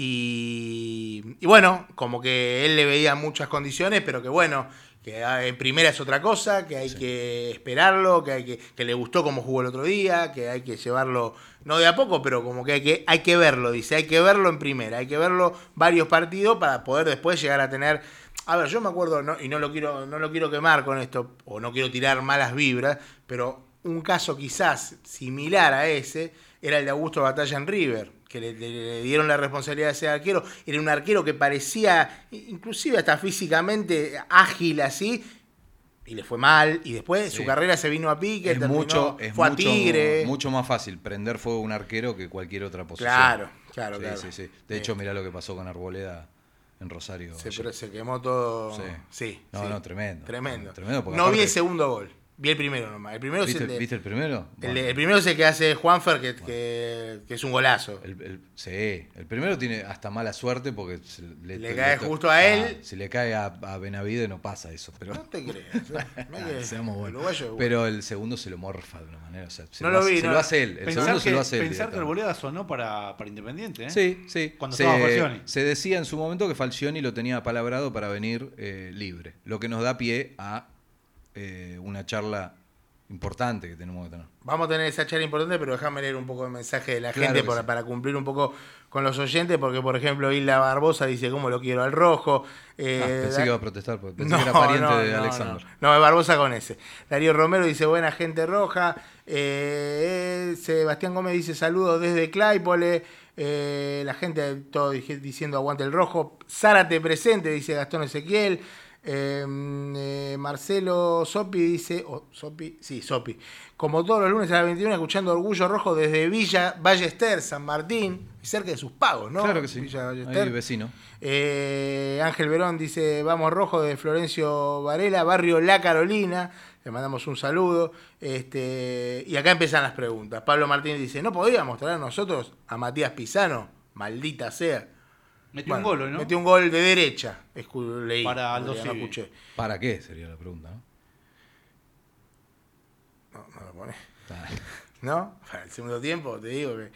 Y, y bueno, como que él le veía muchas condiciones, pero que bueno, que en primera es otra cosa, que hay sí. que esperarlo, que hay que, que le gustó cómo jugó el otro día, que hay que llevarlo, no de a poco, pero como que hay que, hay que verlo, dice, hay que verlo en primera, hay que verlo varios partidos para poder después llegar a tener... A ver, yo me acuerdo, no, y no lo quiero, no lo quiero quemar con esto, o no quiero tirar malas vibras, pero un caso quizás similar a ese... era el de Augusto Batalla en River, que le, le dieron la responsabilidad de ser arquero, era un arquero que parecía, inclusive hasta físicamente ágil así, y le fue mal, y después sí. su carrera se vino a pique, es terminó, mucho, es fue mucho, a Tigre. Mucho más fácil prender fuego a un arquero que cualquier otra posición. Claro, claro, sí, claro. Sí, sí. De hecho, mirá lo que pasó con Arboleda en Rosario. Se, pero se quemó todo. Sí. sí no, sí. no, tremendo. Tremendo. tremendo no aparte... vi el segundo gol. Vi el primero nomás. El primero ¿Viste, es el de, ¿Viste el primero? Bueno. El, de, el primero es el que hace Juanfer, que, bueno. que, que es un golazo. El, el, sí, el primero tiene hasta mala suerte porque... Se, le, le cae le, justo a ah, él. Si le cae a, a Benavides no pasa eso. Pero... No te creas. No, no, seamos buenos. Bueno. Pero el segundo se lo morfa de una manera. O sea, se no lo, lo, vi, se no. lo hace él. El pensar segundo que, se lo hace pensar él. Pensar que Arboleda sonó para, para Independiente. ¿eh? Sí, sí. Cuando se, estaba Falcioni. Se decía en su momento que Falcioni lo tenía apalabrado para venir eh, libre. Lo que nos da pie a... Eh, una charla importante que tenemos que tener. Vamos a tener esa charla importante, pero déjame leer un poco el mensaje de la claro gente para, sí. para cumplir un poco con los oyentes, porque por ejemplo Hilda Barbosa dice, ¿cómo lo quiero al rojo? Eh, ah, pensé da... que iba a protestar, porque pensé no, que era pariente no, de no, Alexander. No, no, Barbosa con ese. Darío Romero dice, buena gente roja. Eh, Sebastián Gómez dice, saludos desde Claypole. Eh, la gente todo diciendo, aguante el rojo. Zárate presente, dice Gastón Ezequiel. Eh, eh, Marcelo Sopi dice, oh, Sopi, sí, Sopi, como todos los lunes a las veintiuna, escuchando Orgullo Rojo desde Villa Ballester, San Martín, cerca de sus pagos, ¿no? Claro que sí, Villa Ballester. Ahí vecino. Eh, Ángel Verón dice, vamos Rojo, de Florencio Varela, barrio La Carolina, le mandamos un saludo. Este, y acá empiezan las preguntas. Pablo Martínez dice, ¿no podíamos traer nosotros a Matías Pisano? Maldita sea. Metió bueno, un gol, ¿no? Metió un gol de derecha, escu- leí. Para Aldo no escuché. ¿Para qué? Sería la pregunta, ¿no? No, no lo ponés. ¿No? Para el segundo tiempo, te digo que...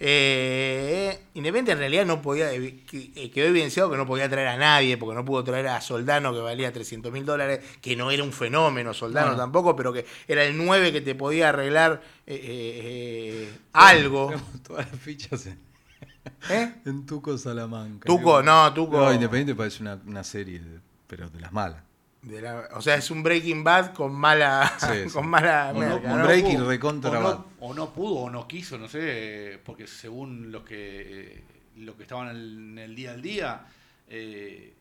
Eh, Independiente en realidad no podía... Quedó evidenciado que no podía traer a nadie, porque no pudo traer a Soldano, que valía trescientos mil dólares, que no era un fenómeno Soldano bueno. tampoco, pero que era el nueve que te podía arreglar eh, eh, eh, algo. Todas las fichas... En... ¿Eh? En Tuco Salamanca. Tuco, no, Tuco. No, Independiente parece una, una serie, de, pero de las malas. De la, o sea, es un Breaking Bad con mala. Sí, con sí. mala o merca, no, un Breaking no recontra Bad. No, o no pudo o no quiso, no sé, porque según los que, eh, los que estaban en el, en el día al día, eh,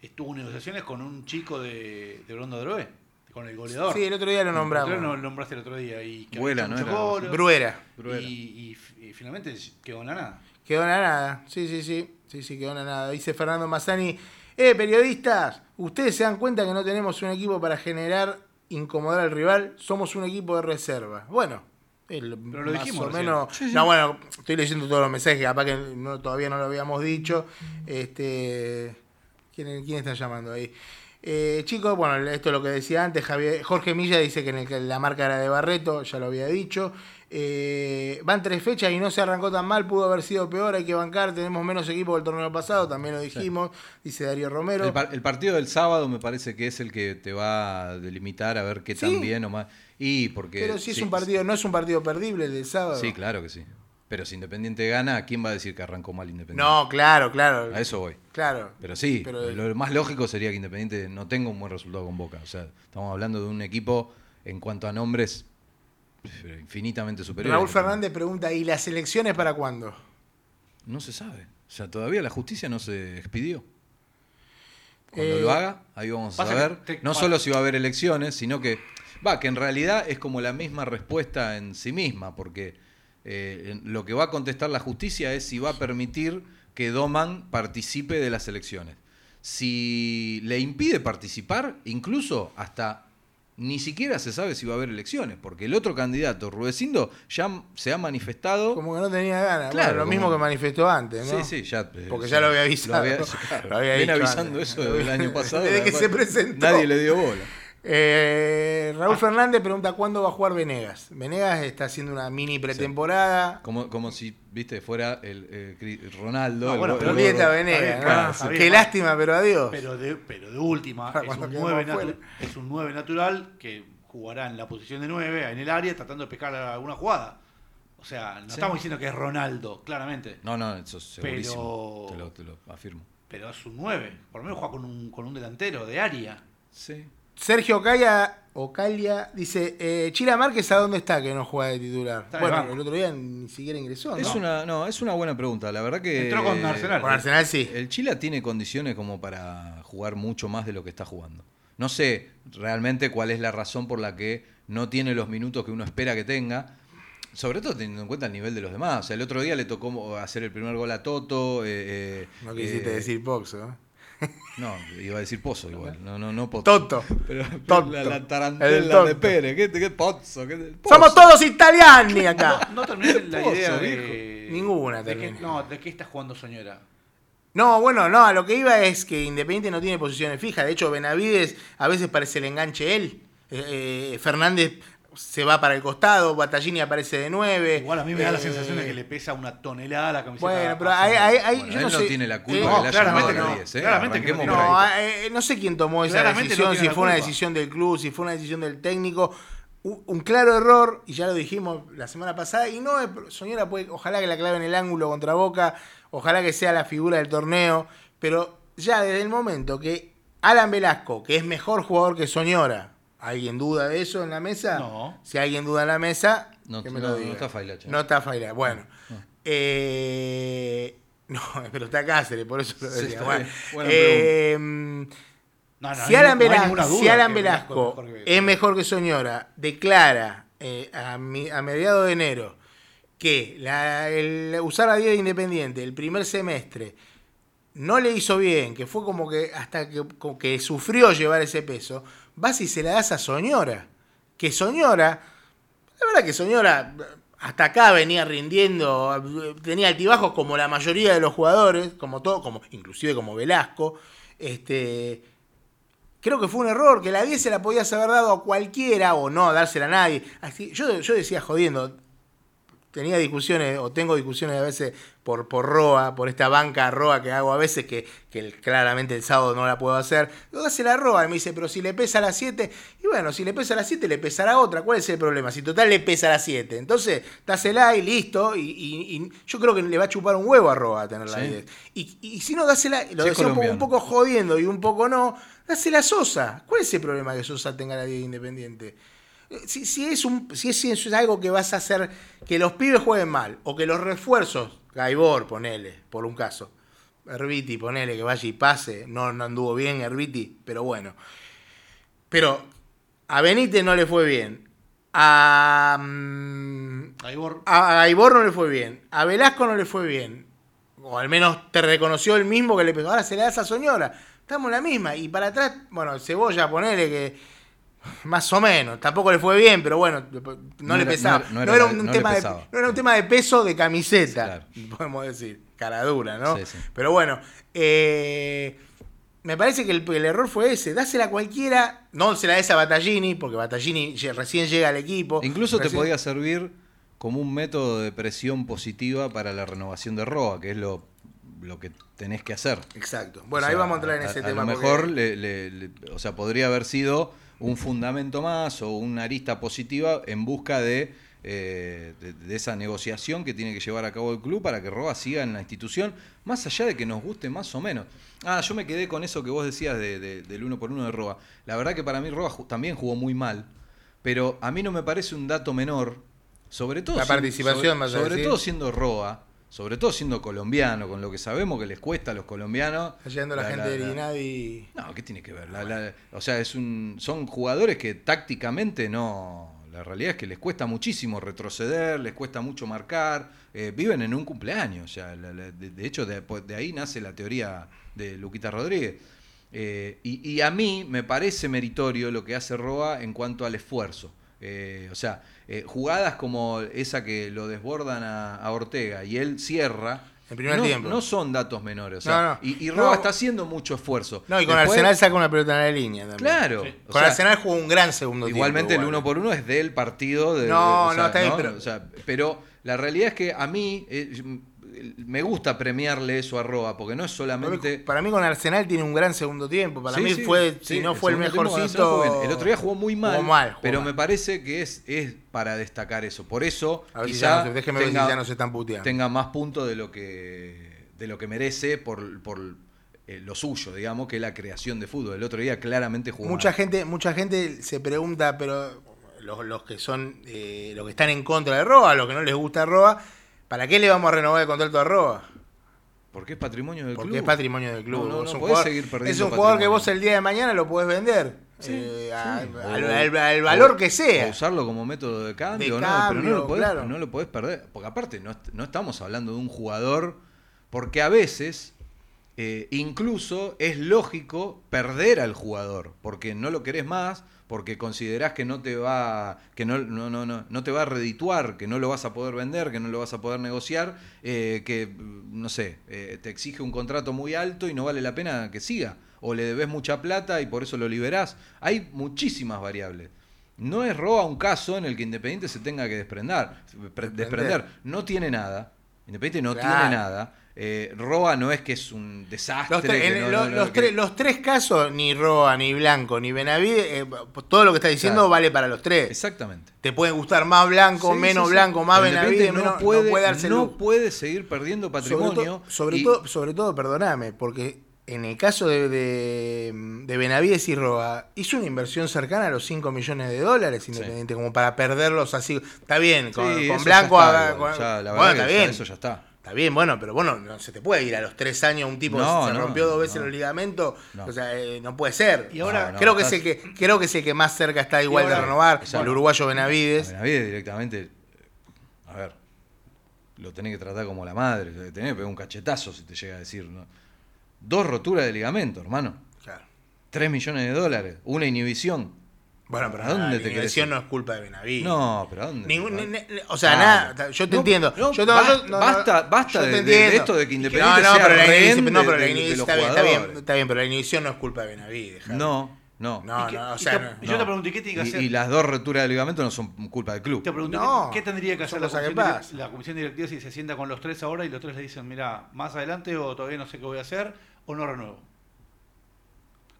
estuvo en negociaciones con un chico de, de Brondo Droé, con el goleador. Sí, el otro día lo nombramos. El otro día lo nombraste el otro día. Y que Vuela, ¿no? Golos, Bruera. Bruera. Y, y, y finalmente quedó en la nada. Quedó en la nada, sí, sí, sí, sí, sí, quedó en la nada. Dice Fernando Mazzani, eh, periodistas, ustedes se dan cuenta que no tenemos un equipo para generar, incomodar al rival, somos un equipo de reserva. Bueno, el, pero lo más dijimos, o menos, sí, sí. no, bueno, estoy leyendo todos los mensajes, capaz que no, todavía no lo habíamos dicho. Este, ¿quién, quién está llamando ahí? Eh, chicos, bueno, esto es lo que decía antes, Javier, Jorge Milla dice que, en el, que la marca era de Barreto, ya lo había dicho. Eh, van tres fechas y no se arrancó tan mal, pudo haber sido peor, hay que bancar, tenemos menos equipo que el torneo pasado, también lo dijimos, sí. dice Darío Romero. El, par- el partido del sábado me parece que es el que te va a delimitar a ver qué ¿Sí? tan bien o más. Y porque, Pero si es sí, un partido, sí. no es un partido perdible el del sábado. Sí, claro que sí. Pero si Independiente gana, ¿quién va a decir que arrancó mal Independiente? No, claro, claro. A eso voy. Claro. Pero sí, pero... lo más lógico sería que Independiente no tenga un buen resultado con Boca. O sea, estamos hablando de un equipo en cuanto a nombres infinitamente superior. Raúl Fernández pregunta, ¿y las elecciones para cuándo? No se sabe. O sea, todavía la justicia no se expidió. Cuando eh... lo haga, ahí vamos a saber. Te... No solo si va a haber elecciones, sino que... Va, que en realidad es como la misma respuesta en sí misma, porque... Eh, lo que va a contestar la justicia es si va a permitir que Doman participe de las elecciones. Si le impide participar, incluso hasta ni siquiera se sabe si va a haber elecciones, porque el otro candidato, Rudecindo, ya se ha manifestado... Como que no tenía ganas, claro, bueno, lo mismo que manifestó antes, ¿no? Sí, sí, ya... Porque sí, ya lo había avisado. Lo había, claro, lo había viene avisando antes. Eso desde el año pasado. Desde que se presentó. Nadie le dio bola. Eh, Raúl ah. Fernández pregunta ¿cuándo va a jugar Venegas? Venegas está haciendo una mini pretemporada. Sí. Como, como si, viste, fuera el eh, Ronaldo. No, bueno, el, pero el, el, el, Venegas, claro, ¿no? Qué lástima, pero adiós. Pero de, pero de última, es un, nueve natu- es un nueve natural que jugará en la posición de nueve, en el área, tratando de pescar alguna jugada. O sea, no sí. estamos diciendo que es Ronaldo, claramente. No, no, eso es segurísimo. Pero, te, lo, te lo afirmo. Pero es un nueve. Por lo menos juega con un, con un delantero de área. Sí. Sergio Ocaya, Ocalia dice, eh, Chila Márquez, ¿a dónde está que no juega de titular? Está bueno, el, el otro día ni siquiera ingresó, ¿no? Es una, no, es una buena pregunta. La verdad que... Entró con Arsenal. Eh, con Arsenal, sí. El Chila tiene condiciones como para jugar mucho más de lo que está jugando. No sé realmente cuál es la razón por la que no tiene los minutos que uno espera que tenga, sobre todo teniendo en cuenta el nivel de los demás. O sea, el otro día le tocó hacer el primer gol a Toto. Eh, no quisiste eh, decir Poxo, ¿no? No, iba a decir Pozo igual. No, no, no Pozo. Toto. Pero, Toto. La, la tarantela de Pérez. ¿Qué, qué, Pozo, qué Pozo? Somos todos italianos acá. No, no terminé la Pozo, idea de... Ninguna terminé. De que, no, ¿de qué está jugando Soñora? No, bueno, no, a lo que iba es que Independiente no tiene posiciones fijas. De hecho, Benavides a veces parece el enganche él. Eh, eh, Fernández se va para el costado, Battaglini aparece de nueve. Igual a mí me da eh, la sensación de que le pesa una tonelada la camiseta. Bueno, pero ahí, ahí, ahí bueno, yo él no, no sé. Tiene la culpa. Eh, no, que claramente no. Diez, eh. Claramente que no, no, eh, no sé quién tomó esa claramente decisión, no si fue culpa. Una decisión del club, si fue una decisión del técnico. Un, un claro error, y ya lo dijimos la semana pasada, y no, Soñora puede, ojalá que la clave en el ángulo contra Boca, ojalá que sea la figura del torneo, pero ya desde el momento que Alan Velasco, que es mejor jugador que Soñora, ¿alguien duda de eso en la mesa? No. Si alguien duda en la mesa, no, que me no, lo diga. No está Faila, no está Faila. Bueno. No. Eh, no, pero está Cáceres, por eso lo decía. Sí, bueno, bueno, eh, no, no, si Alan, no, Velasco, no si Alan Velasco mejor que... es mejor que Soñora, declara eh, a, mi, a mediados de enero que la, el, usar la diez de Independiente el primer semestre no le hizo bien, que fue como que hasta que, como que sufrió llevar ese peso, vas y se la das a Soñora. Que Soñora, la verdad que Soñora hasta acá venía rindiendo, tenía altibajos como la mayoría de los jugadores, como todo, como, inclusive como Velasco. Este, creo que fue un error, que la diez se la podías haber dado a cualquiera o no dársela a nadie. Así, yo, yo decía jodiendo, tenía discusiones, o tengo discusiones a veces por, por Roa, por esta banca Roa que hago a veces, que, que el, claramente el sábado no la puedo hacer. Luego hace la Roa y me dice, pero si le pesa la siete, y bueno, si le pesa la siete, le pesará otra. ¿Cuál es el problema? Si total le pesa la siete, entonces dásela y listo. Y, y, y yo creo que le va a chupar un huevo a Roa tener la diez. ¿Sí? Y, y si no, dásela, lo sí, decía un poco, un poco jodiendo y un poco no, dásela a Sosa. ¿Cuál es el problema que Sosa tenga la diez Independiente? Si, si, es un, si, es, si es algo que vas a hacer que los pibes jueguen mal, o que los refuerzos, Gaibor, ponele, por un caso, Erviti, ponele, que vaya y pase, no, no anduvo bien Erviti, pero bueno. Pero a Benítez no le fue bien, a, Gaibor. a, a Gaibor no le fue bien, a Velasco no le fue bien, o al menos te reconoció el mismo que le pegó, ahora se le da a esa Soñora, estamos en la misma, y para atrás, bueno, Cebolla, ponele que... Más o menos, tampoco le fue bien, pero bueno, no, no le era, pesaba. No, no, era, no, era un no, tema de, no era un tema de peso de camiseta, claro. Podemos decir, cara dura, ¿no? Sí, sí. Pero bueno, eh, me parece que el, el error fue ese, dásela a cualquiera, no se la des a Battaglini, porque Battaglini recién llega al equipo. Incluso recién... te podía servir como un método de presión positiva para la renovación de Roa, que es lo... lo que tenés que hacer. Exacto. Bueno, o sea, ahí vamos a entrar en ese a, a tema. A lo mejor, porque... le, le, le, o sea, podría haber sido un fundamento más o una arista positiva en busca de, eh, de, de esa negociación que tiene que llevar a cabo el club para que Roa siga en la institución, más allá de que nos guste más o menos. Ah, yo me quedé con eso que vos decías de, de, del uno por uno de Roa. La verdad que para mí Roa también jugó muy mal, pero a mí no me parece un dato menor, sobre todo, la participación, sobre, sobre todo siendo Roa, sobre todo siendo colombiano, con lo que sabemos que les cuesta a los colombianos. Está llegando la, la gente la, de Linavi. No, ¿qué tiene que ver? La, la, o sea, es un, son jugadores que tácticamente no... La realidad es que les cuesta muchísimo retroceder, les cuesta mucho marcar, eh, viven en un cumpleaños. O sea, la, la, de, de hecho, de, de ahí nace la teoría de Luquita Rodríguez. Eh, y, y a mí me parece meritorio lo que hace Roa en cuanto al esfuerzo. Eh, o sea, eh, jugadas como esa que lo desbordan a, a Ortega y él cierra en primer no, tiempo. No son datos menores, o sea, no, no. Y, y Roa no. está haciendo mucho esfuerzo. No, y con después, Arsenal saca una pelota en la línea también. Claro. Sí. Con sea, Arsenal jugó un gran segundo igualmente tiempo. Igualmente el uno por uno es del partido de, no, de, o sea, no, está bien, ¿no? Pero... O sea, pero la realidad es que a mí eh, me gusta premiarle eso a Roa, porque no es solamente... Para mí con Arsenal tiene un gran segundo tiempo. Para sí, mí sí, fue, sí, si no el fue el mejorcito... El otro día jugó muy mal, jugó mal jugó pero mal. Me parece que es, es para destacar eso. Por eso quizá si tenga, ver si ya nos están puteando. Tenga más puntos de lo que de lo que merece por, por eh, lo suyo, digamos, que es la creación de fútbol. El otro día claramente jugó mucha mal. gente mucha gente se pregunta, pero los, los que son eh, los que están en contra de Roa, los que no les gusta Roa, ¿para qué le vamos a renovar el contrato a Roa? Porque es patrimonio del Porque club. Porque es patrimonio del club. No, no, no, es un jugador, seguir perdiendo es un jugador que vos el día de mañana lo podés vender. Sí, eh, sí. A, o, al, al, al valor o, que sea. O usarlo como método de cambio. De no, cambio pero no lo, podés, claro. no lo podés perder. Porque aparte no, no estamos hablando de un jugador... Porque a veces eh, incluso es lógico perder al jugador. Porque no lo querés más. Porque considerás que no te va que no, no, no, no, no te va a redituar, que no lo vas a poder vender, que no lo vas a poder negociar, eh, que, no sé, eh, te exige un contrato muy alto y no vale la pena que siga. O le debes mucha plata y por eso lo liberás. Hay muchísimas variables. No es Roa un caso en el que Independiente se tenga que desprender. desprender. No tiene nada. Independiente no claro. tiene nada. Eh, Roa no es que es un desastre. Los, tre- que no, lo, no, no, los, que... tre- los tres casos, ni Roa, ni Blanco, ni Benavides, eh, todo lo que está diciendo claro. vale para los tres. Exactamente. Te puede gustar más Blanco, sí, menos sí, sí. Blanco, más Benavides, no, menos, puede, no puede darse No luz. Puede seguir perdiendo patrimonio. Sobre, to- sobre, y... todo, sobre todo, perdóname, porque en el caso de, de, de Benavides y Roa, hizo una inversión cercana a los cinco millones de dólares Independiente, sí. como para perderlos así. Está bien, con, sí, con Blanco. Está, a, con... Ya, la bueno, está bien. Eso ya está. Está bien, bueno, pero bueno, no se te puede ir a los tres años un tipo no, que se no, rompió dos veces no. los ligamentos. No. O sea, eh, no puede ser. Y ahora, no, no, creo, no, que estás... que, creo que es el que más cerca está igual ahora, de renovar, exacto. el uruguayo Benavides. A Benavides directamente, a ver, lo tenés que tratar como la madre, tenés que pegar un cachetazo si te llega a decir. ¿No? Dos roturas de ligamento, hermano. Claro. Tres millones de dólares, una inhibición. Bueno, pero ¿dónde nada, te la inhibición no es culpa de Benavides. No, pero ¿dónde? Ningún, ni, ni, o sea, nada, nada yo te no, entiendo. No, yo te, basta no, no, basta, basta yo te de, de esto de que Independiente no, no, sea rehén de, no, pero la inhibición, está, está, bien, está bien, pero la inhibición no es culpa de Benavides. No, no. No, qué, no, o sea, te, no. Yo te pregunté, ¿qué tiene que hacer? Y, y las dos roturas de ligamento no son culpa del club. Te pregunté, no, ¿qué tendría que hacer la comisión, que la comisión directiva si se sienta con los tres ahora y los tres le dicen, mirá, más adelante o todavía no sé qué voy a hacer o no renuevo?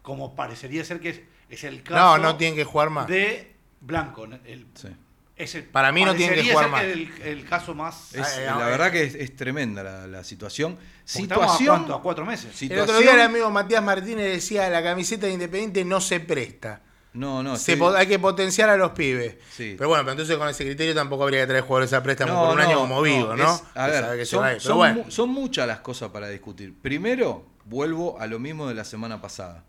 Como parecería ser que es... Es el caso no, no tienen que jugar más. De Blanco. El, sí. es el, Para mí no tienen que jugar más. Es el, el caso más... Es, eh, la eh, verdad que es, es tremenda la, la situación. situación ¿A cuánto? ¿A cuatro meses? Situación, el otro día el amigo Matías Martínez decía, la camiseta de Independiente no se presta. No, no. Se, sí. Hay que potenciar a los pibes. Sí. Pero bueno, pero entonces con ese criterio tampoco habría que traer jugadores a préstamo no, por un no, año como Vigo, ¿no? ¿no? Es, a ver, que son, son, son, bueno. mu- son muchas las cosas para discutir. Primero, vuelvo a lo mismo de la semana pasada.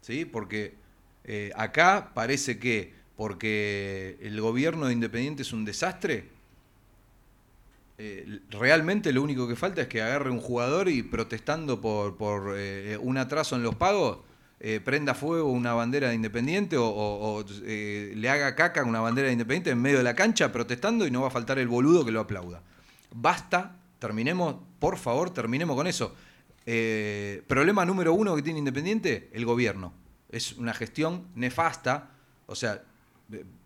¿Sí? Porque... Eh, acá parece que porque el gobierno de Independiente es un desastre, eh, realmente lo único que falta es que agarre un jugador y protestando por, por eh, un atraso en los pagos eh, prenda fuego una bandera de Independiente o, o, o eh, le haga caca una bandera de Independiente en medio de la cancha protestando y no va a faltar el boludo que lo aplauda. Basta, terminemos, por favor, terminemos con eso. Eh, problema número uno que tiene Independiente, el gobierno. Es una gestión nefasta, o sea,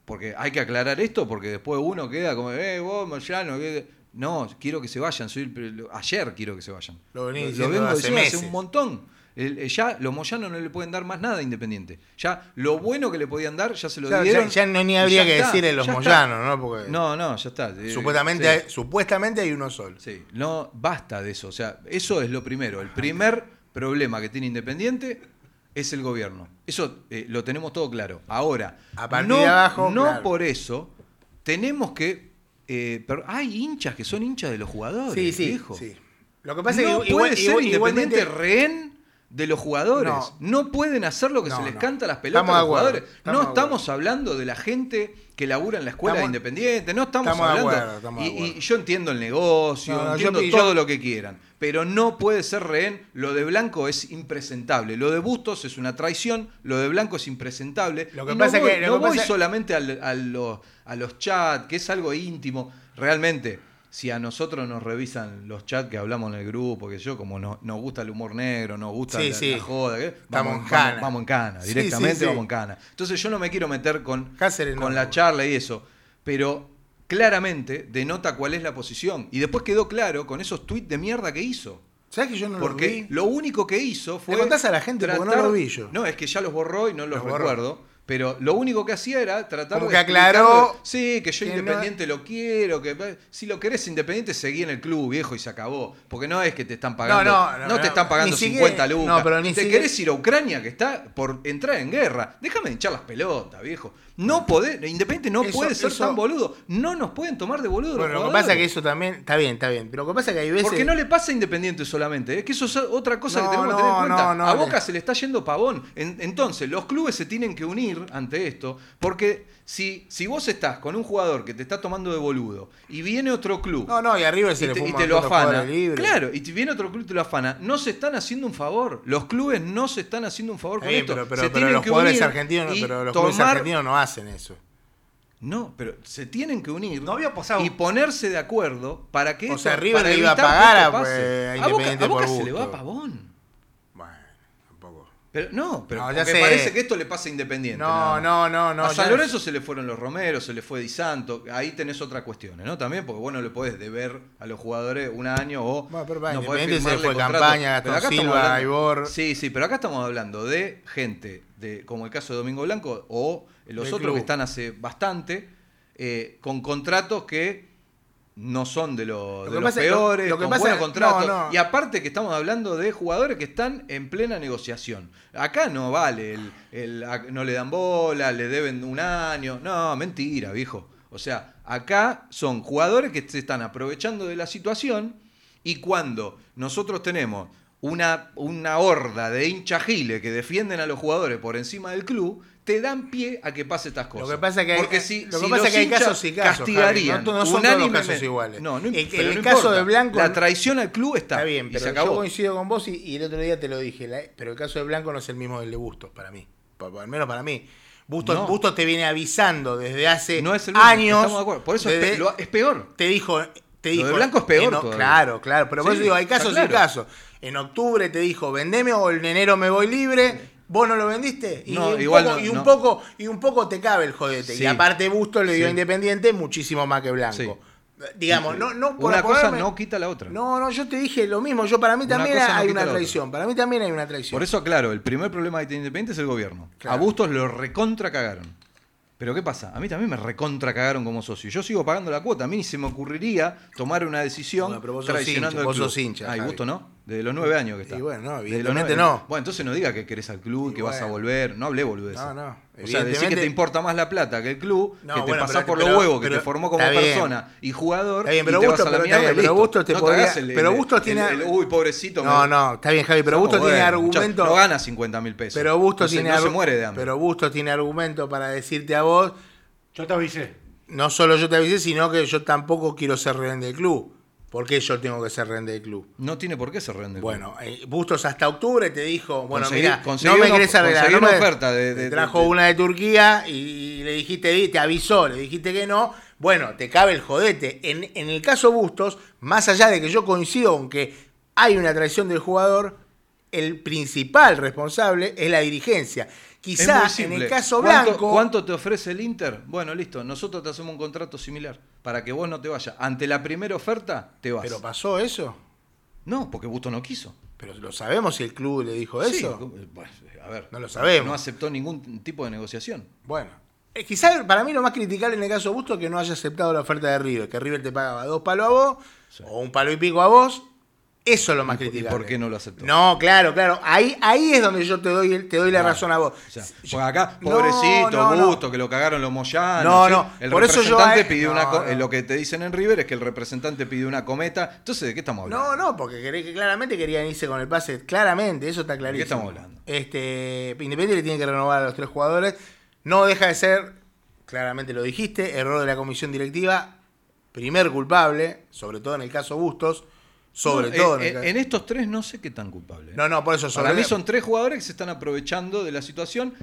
porque hay que aclarar esto, porque después uno queda como, eh, vos, Mariano, que... no, quiero que se vayan, soy el... ayer quiero que se vayan. Lo, venís lo vengo diciendo hace, hace un montón. El, ya los moyanos no le pueden dar más nada a Independiente. Ya lo bueno que le podían dar, ya se lo claro, dieron. Ya, ya no ni habría que está, decirle los moyanos, está. ¿no? Porque no, no, ya está. Supuestamente, sí. hay, supuestamente hay uno solo. Sí, no, basta de eso. O sea, eso es lo primero. El primer problema que tiene Independiente es el gobierno. Eso eh, lo tenemos todo claro. Ahora, a partir no, de abajo, no claro. por eso tenemos que... Eh, pero hay hinchas que son hinchas de los jugadores. Sí, sí, hijo. sí. Lo que pasa no es que igual, puede igual, ser igual, Independiente rehén de los jugadores. No, no pueden hacer lo que no, se les no. canta a las pelotas estamos a los jugadores. Estamos no estamos hablando de la gente que labura en la escuela estamos, de Independiente. No estamos, estamos hablando... Acuerdo, estamos y, y yo entiendo el negocio, no, no, entiendo yo, todo yo, lo que quieran. Pero no puede ser rehén. Lo de Blanco es impresentable. Lo de Bustos es una traición. Lo de Blanco es impresentable. Lo que no pasa voy, que, lo no que voy pasa... solamente al, a, los, a los chats, que es algo íntimo. Realmente, si a nosotros nos revisan los chats que hablamos en el grupo, que yo, como no, nos gusta el humor negro, nos gusta sí, la, sí. la joda, ¿qué? Vamos, en cana. Vamos, vamos en cana, directamente sí, sí, sí. vamos en cana. Entonces yo no me quiero meter con, Cáceres, con no, la charla y eso. Pero... claramente denota cuál es la posición. Y después quedó claro con esos tweets de mierda que hizo. ¿Sabés que yo no Porque lo vi? Porque lo único que hizo fue... ¿Le contás a la gente tratar... porque no lo vi yo? No, es que ya los borró y no los, los recuerdo. Borró. Pero lo único que hacía era tratar como de... Como que aclaró... Sí, que yo que Independiente no... lo quiero, que si lo querés Independiente, seguí en el club, viejo, y se acabó. Porque no es que te están pagando... No, no, no, no te están pagando cincuenta lucas. No, pero ni te sigue... querés ir a Ucrania, que está por entrar en guerra. Déjame hinchar las pelotas, viejo. No podés... Independiente no eso, puede ser eso... tan boludo. No nos pueden tomar de boludo. Bueno, lo que pasa es que eso también... Está bien, está bien. Pero lo que pasa es que hay veces... Porque no le pasa a Independiente solamente. Es que eso es otra cosa no, que tenemos no, que tener en cuenta. No, no, a Boca no. se le está yendo pavón. En, entonces, los clubes se tienen que unir ante esto, porque si, si vos estás con un jugador que te está tomando de boludo y viene otro club no, no, y, arriba se y, te, y te lo afana, claro, y viene otro club y te lo afana, no se están haciendo un favor, los clubes no se están haciendo un favor con sí, esto. Pero, pero, se pero, los, jugadores argentinos, pero los tomar... clubes argentinos no hacen eso. No, pero se tienen que unir no había pasado. Y ponerse de acuerdo para que... O sea, River le iba a pagar a, pues, a Independiente a Boca, a Boca por se le va a pavón. Pero, no, pero no, me parece que esto le pasa a Independiente. No, no, no, no. A San Lorenzo se le fueron los Romero, se le fue Di Santo. Ahí tenés otras cuestiones, ¿no? También, porque vos no le podés deber a los jugadores un año o... Bueno, pero para no Independiente se le fue contrato. Campaña, Gastón Silva, Gaibor. Sí, sí, pero acá estamos hablando de gente, de como el caso de Domingo Blanco o los otros que están hace bastante, eh, con contratos que... no son de, lo, lo de los peores, lo, lo con pasa, buenos contratos. No, no. Y aparte que estamos hablando de jugadores que están en plena negociación. Acá no vale, el, el, no le dan bola, le deben un año. No, mentira, viejo. O sea, acá son jugadores que se están aprovechando de la situación y cuando nosotros tenemos una, una horda de hincha giles que defienden a los jugadores por encima del club, te dan pie a que pase estas cosas. Lo que pasa es que hay, porque si, lo que si pasa los que hay casos y casos, castigarían, Javi, no, no son todos casos iguales. No, no, el, el, el no caso importa. De Blanco... La traición al club está, está bien, pero y se acabó. Yo coincido con vos y, y el otro día te lo dije, la, pero el caso de Blanco no es el mismo del de Bustos, para mí. Por, al menos para mí. Bustos, no. Bustos te viene avisando desde hace no es el mismo, años. Estamos de acuerdo. Por eso desde, es, pe, lo, es peor. Te dijo... Te dijo lo de Blanco es peor no, Claro, claro. Pero por sí, eso digo, hay casos claro. y casos. En octubre te dijo, vendeme o en enero me voy libre... Vos no lo vendiste y, no, un, igual poco, no, y un no. poco y un poco te cabe el jodete. Sí. Y aparte Bustos le dio sí. Independiente muchísimo más que Blanco. Sí. Digamos, no, no por una cosa no quita la otra. No, no, yo te dije lo mismo. Yo para mí también una hay no una traición. Para mí también hay una traición. Por eso, claro, el primer problema de Independiente es el gobierno. Claro. A Bustos lo recontra cagaron. Pero ¿qué pasa? A mí también me recontra cagaron como socio. Yo sigo pagando la cuota. A mí ni se me ocurriría tomar una decisión no, pero vos traicionando al club. Hincha, Ay, Bustos no. Desde los nueve años que está. Y bueno, no, evidentemente nueve, no. Bueno, entonces no digas que querés al club, y que bueno. vas a volver. No hablé boludez. No, no. O sea, decir que te importa más la plata que el club, no, que te bueno, pasás pero, por los pero, huevos, que pero, te formó como persona bien. Y jugador, bien, pero y te Bustos, vas a la mierda. Pero Bustos te no podría... El, pero Bustos tiene... El, el, el, uy, pobrecito. No, me... no, está bien, Javi, pero Bustos tiene argumento... No gana cincuenta mil pesos. Pero Bustos tiene... No se muere de hambre. Pero Bustos tiene argumento para decirte a vos... Yo te avisé. No solo yo te avisé, sino que yo tampoco quiero ser rehén del club. ¿Por qué yo tengo que ser rehén del club? No tiene por qué ser rehén del club. Bueno, Bustos hasta octubre te dijo, bueno, mira, no me querés arreglar. No me oferta de, de, trajo de, una de Turquía y le dijiste, te avisó, le dijiste que no. Bueno, te cabe el jodete. En, en el caso Bustos, más allá de que yo coincido con que hay una traición del jugador, el principal responsable es la dirigencia. Quizás en el caso Blanco... ¿Cuánto, ¿Cuánto te ofrece el Inter? Bueno, listo, nosotros te hacemos un contrato similar para que vos no te vayas. Ante la primera oferta, te vas. ¿Pero pasó eso? No, porque Bustos no quiso. Pero lo sabemos si el club le dijo sí, eso. Pues, a ver, no lo sabemos. No aceptó ningún tipo de negociación. Bueno, eh, quizás para mí lo más criticable en el caso Bustos es que no haya aceptado la oferta de River, que River te pagaba dos palos a vos sí. o un palo y pico a vos. Eso es lo más criticable. ¿Y por qué no lo aceptó? No, claro, claro. Ahí, ahí es donde yo te doy te doy la claro. razón a vos. O sea, porque acá, pobrecito, no, no, Busto, no. que lo cagaron los moyanos. No, ¿sí? no. El por representante eso yo... pidió no, una... No. Eh, lo que te dicen en River es que el representante pidió una cometa. Entonces, ¿de qué estamos hablando? No, no, porque claramente querían irse con el pase. Claramente, eso está clarísimo. ¿De qué estamos hablando? Este, Independiente le tiene que renovar a los tres jugadores. No deja de ser, claramente lo dijiste, error de la comisión directiva. Primer culpable, sobre todo en el caso Bustos. Sobre no, todo. En, en estos tres no sé qué tan culpable. ¿eh? No, no, por eso. Sobre Para mí son tres jugadores que se están aprovechando de la situación.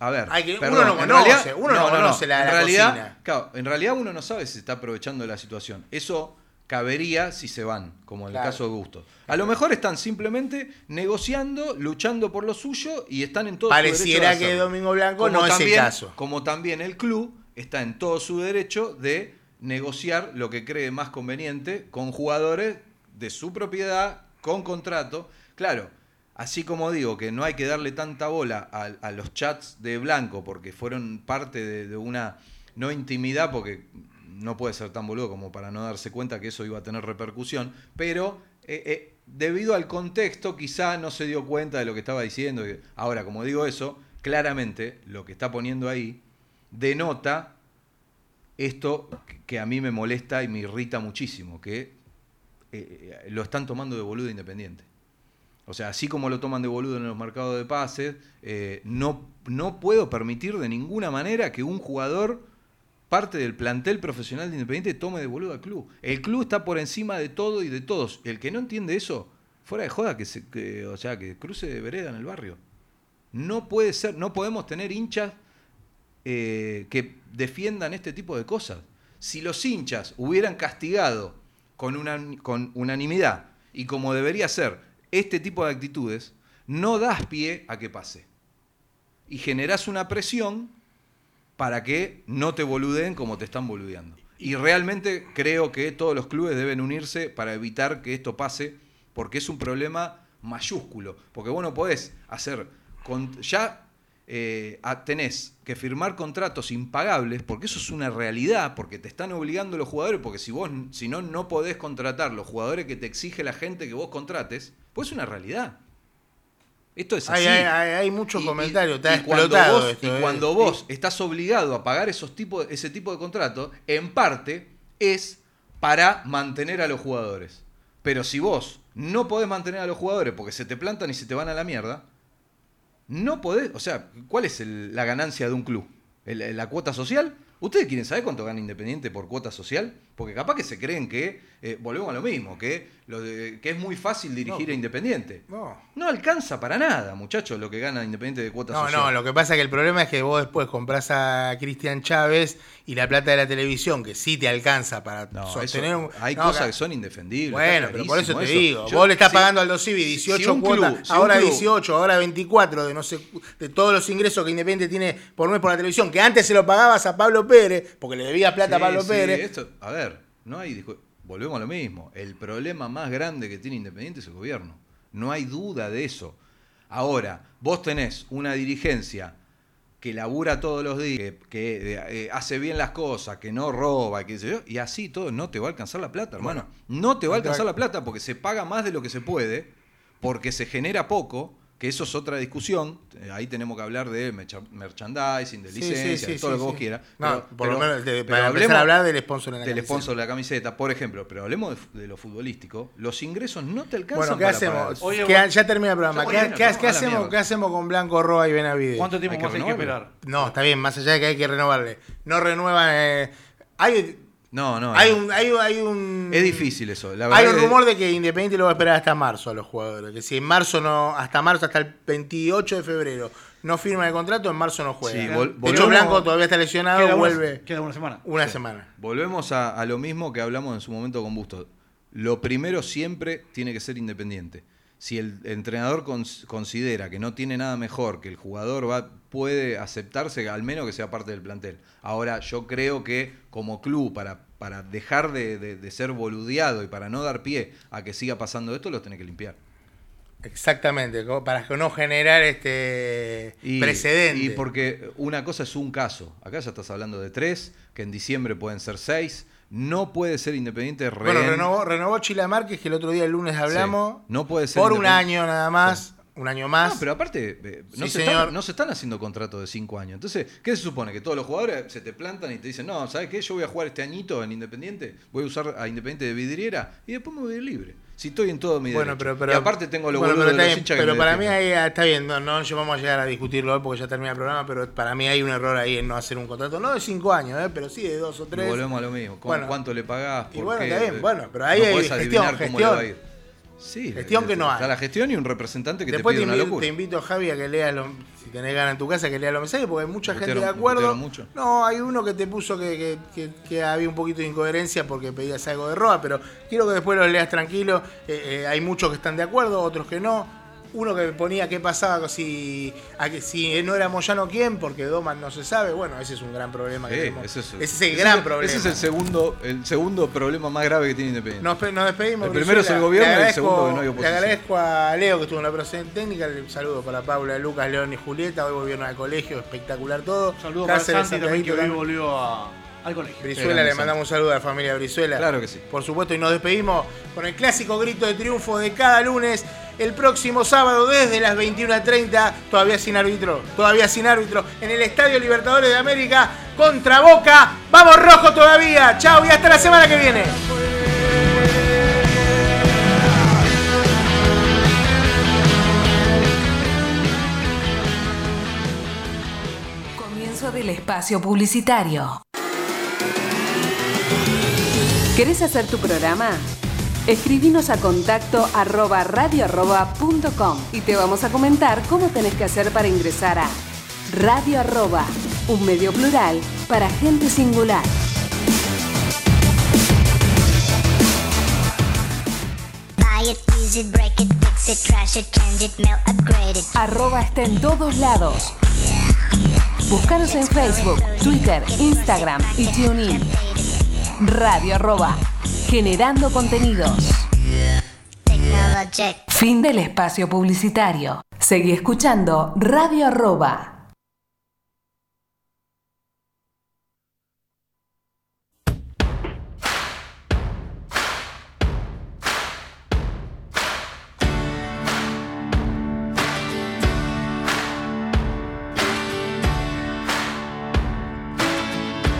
A ver, que, perdón, uno no conoce, realidad, uno no, no conoce no, no. la, en la realidad, cocina. Claro, en realidad uno no sabe si se está aprovechando de la situación. Eso cabería si se van, como en claro. el caso de Bustos. A claro. lo mejor están simplemente negociando, luchando por lo suyo y están en todo Pareciera su derecho. Pareciera que Domingo Blanco como no también, es el caso. Como también el club está en todo su derecho de negociar lo que cree más conveniente con jugadores de su propiedad, con contrato. Claro, Así como digo que no hay que darle tanta bola a, a los chats de Blanco porque fueron parte de, de una, no intimidad, porque no puede ser tan boludo como para no darse cuenta que eso iba a tener repercusión, pero eh, eh, debido al contexto quizá no se dio cuenta de lo que estaba diciendo. Ahora, como digo eso, claramente lo que está poniendo ahí denota esto que a mí me molesta y me irrita muchísimo, que eh, lo están tomando de boludo independiente. O sea, así como lo toman de boludo en los mercados de pases, eh, no, no puedo permitir de ninguna manera que un jugador, parte del plantel profesional de Independiente, tome de boludo al club. El club está por encima de todo y de todos. El que no entiende eso, fuera de joda, que, se, que, o sea, que cruce de vereda en el barrio. No puede ser, no podemos tener hinchas eh, que defiendan este tipo de cosas. Si los hinchas hubieran castigado con, una, con unanimidad y como debería ser, este tipo de actitudes, no das pie a que pase. Y generás una presión para que no te boludeen como te están boludeando. Y realmente creo que todos los clubes deben unirse para evitar que esto pase, porque es un problema mayúsculo. Porque vos no podés hacer... Con, ya eh, tenés que firmar contratos impagables, porque eso es una realidad, porque te están obligando los jugadores, porque si vos si no, no podés contratar los jugadores que te exige la gente que vos contrates. Pues es una realidad. Esto es así. Hay, hay, hay muchos y, comentarios, te ha explotado. Vos, esto, y cuando es, vos sí. estás obligado a pagar esos tipos, ese tipo de contratos, en parte es para mantener a los jugadores. Pero si vos no podés mantener a los jugadores porque se te plantan y se te van a la mierda, no podés. O sea, ¿cuál es el, la ganancia de un club? ¿El, ¿La cuota social? ¿Ustedes quieren saber cuánto gana Independiente por cuota social? Porque capaz que se creen que, eh, volvemos a lo mismo, que, lo de, que es muy fácil dirigir no, a Independiente. No. No alcanza para nada, muchachos, lo que gana Independiente de cuota no, social. No, no, lo que pasa es que el problema es que vos después comprás a Cristian Chávez y la plata de la televisión, que sí te alcanza para no, sostener... Eso, un... Hay no, cosas acá... que son indefendibles. Bueno, pero por eso te eso. digo, Yo, vos le estás si, pagando al Aldosivi dieciocho si cuotas, club, si ahora club... dieciocho, ahora veinticuatro, de no sé, de todos los ingresos que Independiente tiene por mes por la televisión, que antes se lo pagabas a Pablo Pérez, porque le debía plata sí, a Pablo sí, Pérez. Esto, a ver, no hay discu- volvemos a lo mismo. El problema más grande que tiene Independiente es el gobierno. No hay duda de eso. Ahora, vos tenés una dirigencia que labura todos los días, que, que eh, hace bien las cosas, que no roba, que sé yo, y así todo no te va a alcanzar la plata, hermano. Bueno, no te va a alcanzar la plata porque se paga más de lo que se puede, porque se genera poco. Que eso es otra discusión, ahí tenemos que hablar de merchandising, de licencias, sí, sí, sí, todo sí, lo que vos sí. quieras. No, pero, por lo menos, de, para hablemos, empezar a hablar del sponsor de la del camiseta. Del sponsor de la camiseta, por ejemplo, pero hablemos de, de lo futbolístico, los ingresos no te alcanzan bueno, ¿qué para hacemos? Oye, ¿Qué, vos... Ya termina el programa. Yo, ¿Qué, bueno, ¿qué, no, ¿qué, hacemos, ¿Qué hacemos con Blanco, Roa y Benavides? ¿Cuánto tiempo hay más que hay que esperar? No, está bien, más allá de que hay que renovarle. No renuevan... Eh, hay... No, no. Hay un, hay, hay un, es difícil eso. La verdad hay un rumor de que Independiente lo va a esperar hasta marzo a los jugadores. Que si en marzo no, hasta marzo, hasta el veintiocho de febrero, no firma el contrato, en marzo no juega. Sí, vol- de hecho, Blanco todavía está lesionado, queda vuelve. Una, queda una semana. Una sí. semana. Volvemos a, a lo mismo que hablamos en su momento con Bustos. Lo primero siempre tiene que ser Independiente. Si el entrenador cons- considera que no tiene nada mejor, que el jugador va, puede aceptarse, al menos que sea parte del plantel. Ahora, yo creo que como club, para, para dejar de, de, de ser boludeado y para no dar pie a que siga pasando esto, los tenés que limpiar. Exactamente, para no generar este y, precedente. Y porque una cosa es un caso. Acá ya estás hablando de tres, que en diciembre pueden ser seis. No puede ser Independiente rehén. Bueno, renovó, renovó Chila Márquez, que el otro día, el lunes, hablamos. Sí. No puede ser. Por un año nada más. Sí. Un año más. No, pero aparte, eh, no, sí, se están, no se están haciendo contratos de cinco años. Entonces, ¿qué se supone? ¿Que todos los jugadores se te plantan y te dicen, no, ¿sabes qué? Yo voy a jugar este añito en Independiente, voy a usar a Independiente de vidriera y después me voy a ir libre? Si estoy en todo mi bueno, derecho. Pero, pero, y aparte tengo lo bueno, boludo de los bien, hinchas que Pero para mí ahí está bien, no, no vamos a llegar a discutirlo hoy porque ya termina el programa, pero para mí hay un error ahí en no hacer un contrato, no de cinco años, eh, pero sí de dos o tres. Y volvemos a lo mismo, bueno, ¿cuánto le pagás? Y bueno, qué? Está bien, bueno, pero ahí no hay podés gestión, adivinar cómo gestión. Le va a ir. Sí, gestión que, que no hay. Está la gestión y un representante que después te pide te invito, una locura. Te invito, Javi, a que leas, los, si tenés ganas en tu casa, que leas los mensajes, porque hay mucha gente de acuerdo. Mucho. No, hay uno que te puso que, que, que, que había un poquito de incoherencia porque pedías algo de Roa, pero quiero que después los leas tranquilo. Eh, eh, hay muchos que están de acuerdo, otros que no. uno que ponía qué pasaba si, a que, si no era Moyano quién, porque Doman no se sabe. Bueno, ese es un gran problema que sí, tenemos. Ese es, ese es el ese gran es, problema. Ese es el segundo, el segundo problema más grave que tiene Independiente. Nos, nos despedimos. El primero Urizuela. Es el gobierno y el segundo que no hay oposición. Le agradezco a Leo que estuvo en la producción técnica. Un saludo para Paula, Lucas, León y Julieta. Hoy volvieron al colegio, espectacular todo. Un saludo para Santi también, que hoy volvió a... al colegio. Brizuela, le mandamos un saludo a la familia Brizuela. Claro que sí. Por supuesto, y nos despedimos con el clásico grito de triunfo de cada lunes. El próximo sábado desde las veintiuno treinta, todavía sin árbitro, todavía sin árbitro, en el Estadio Libertadores de América, contra Boca. ¡Vamos rojo todavía! ¡Chao y hasta la semana que viene! Comienzo del espacio publicitario. ¿Querés hacer tu programa? Escribinos a contacto arroba radio arroba punto com y te vamos a comentar cómo tenés que hacer para ingresar a radio arroba, un medio plural para gente singular. Arroba está en todos lados. Búscanos en Facebook, Twitter, Instagram y TuneIn. Radio arroba, generando contenidos. Fin del espacio publicitario. Seguí escuchando Radio arroba.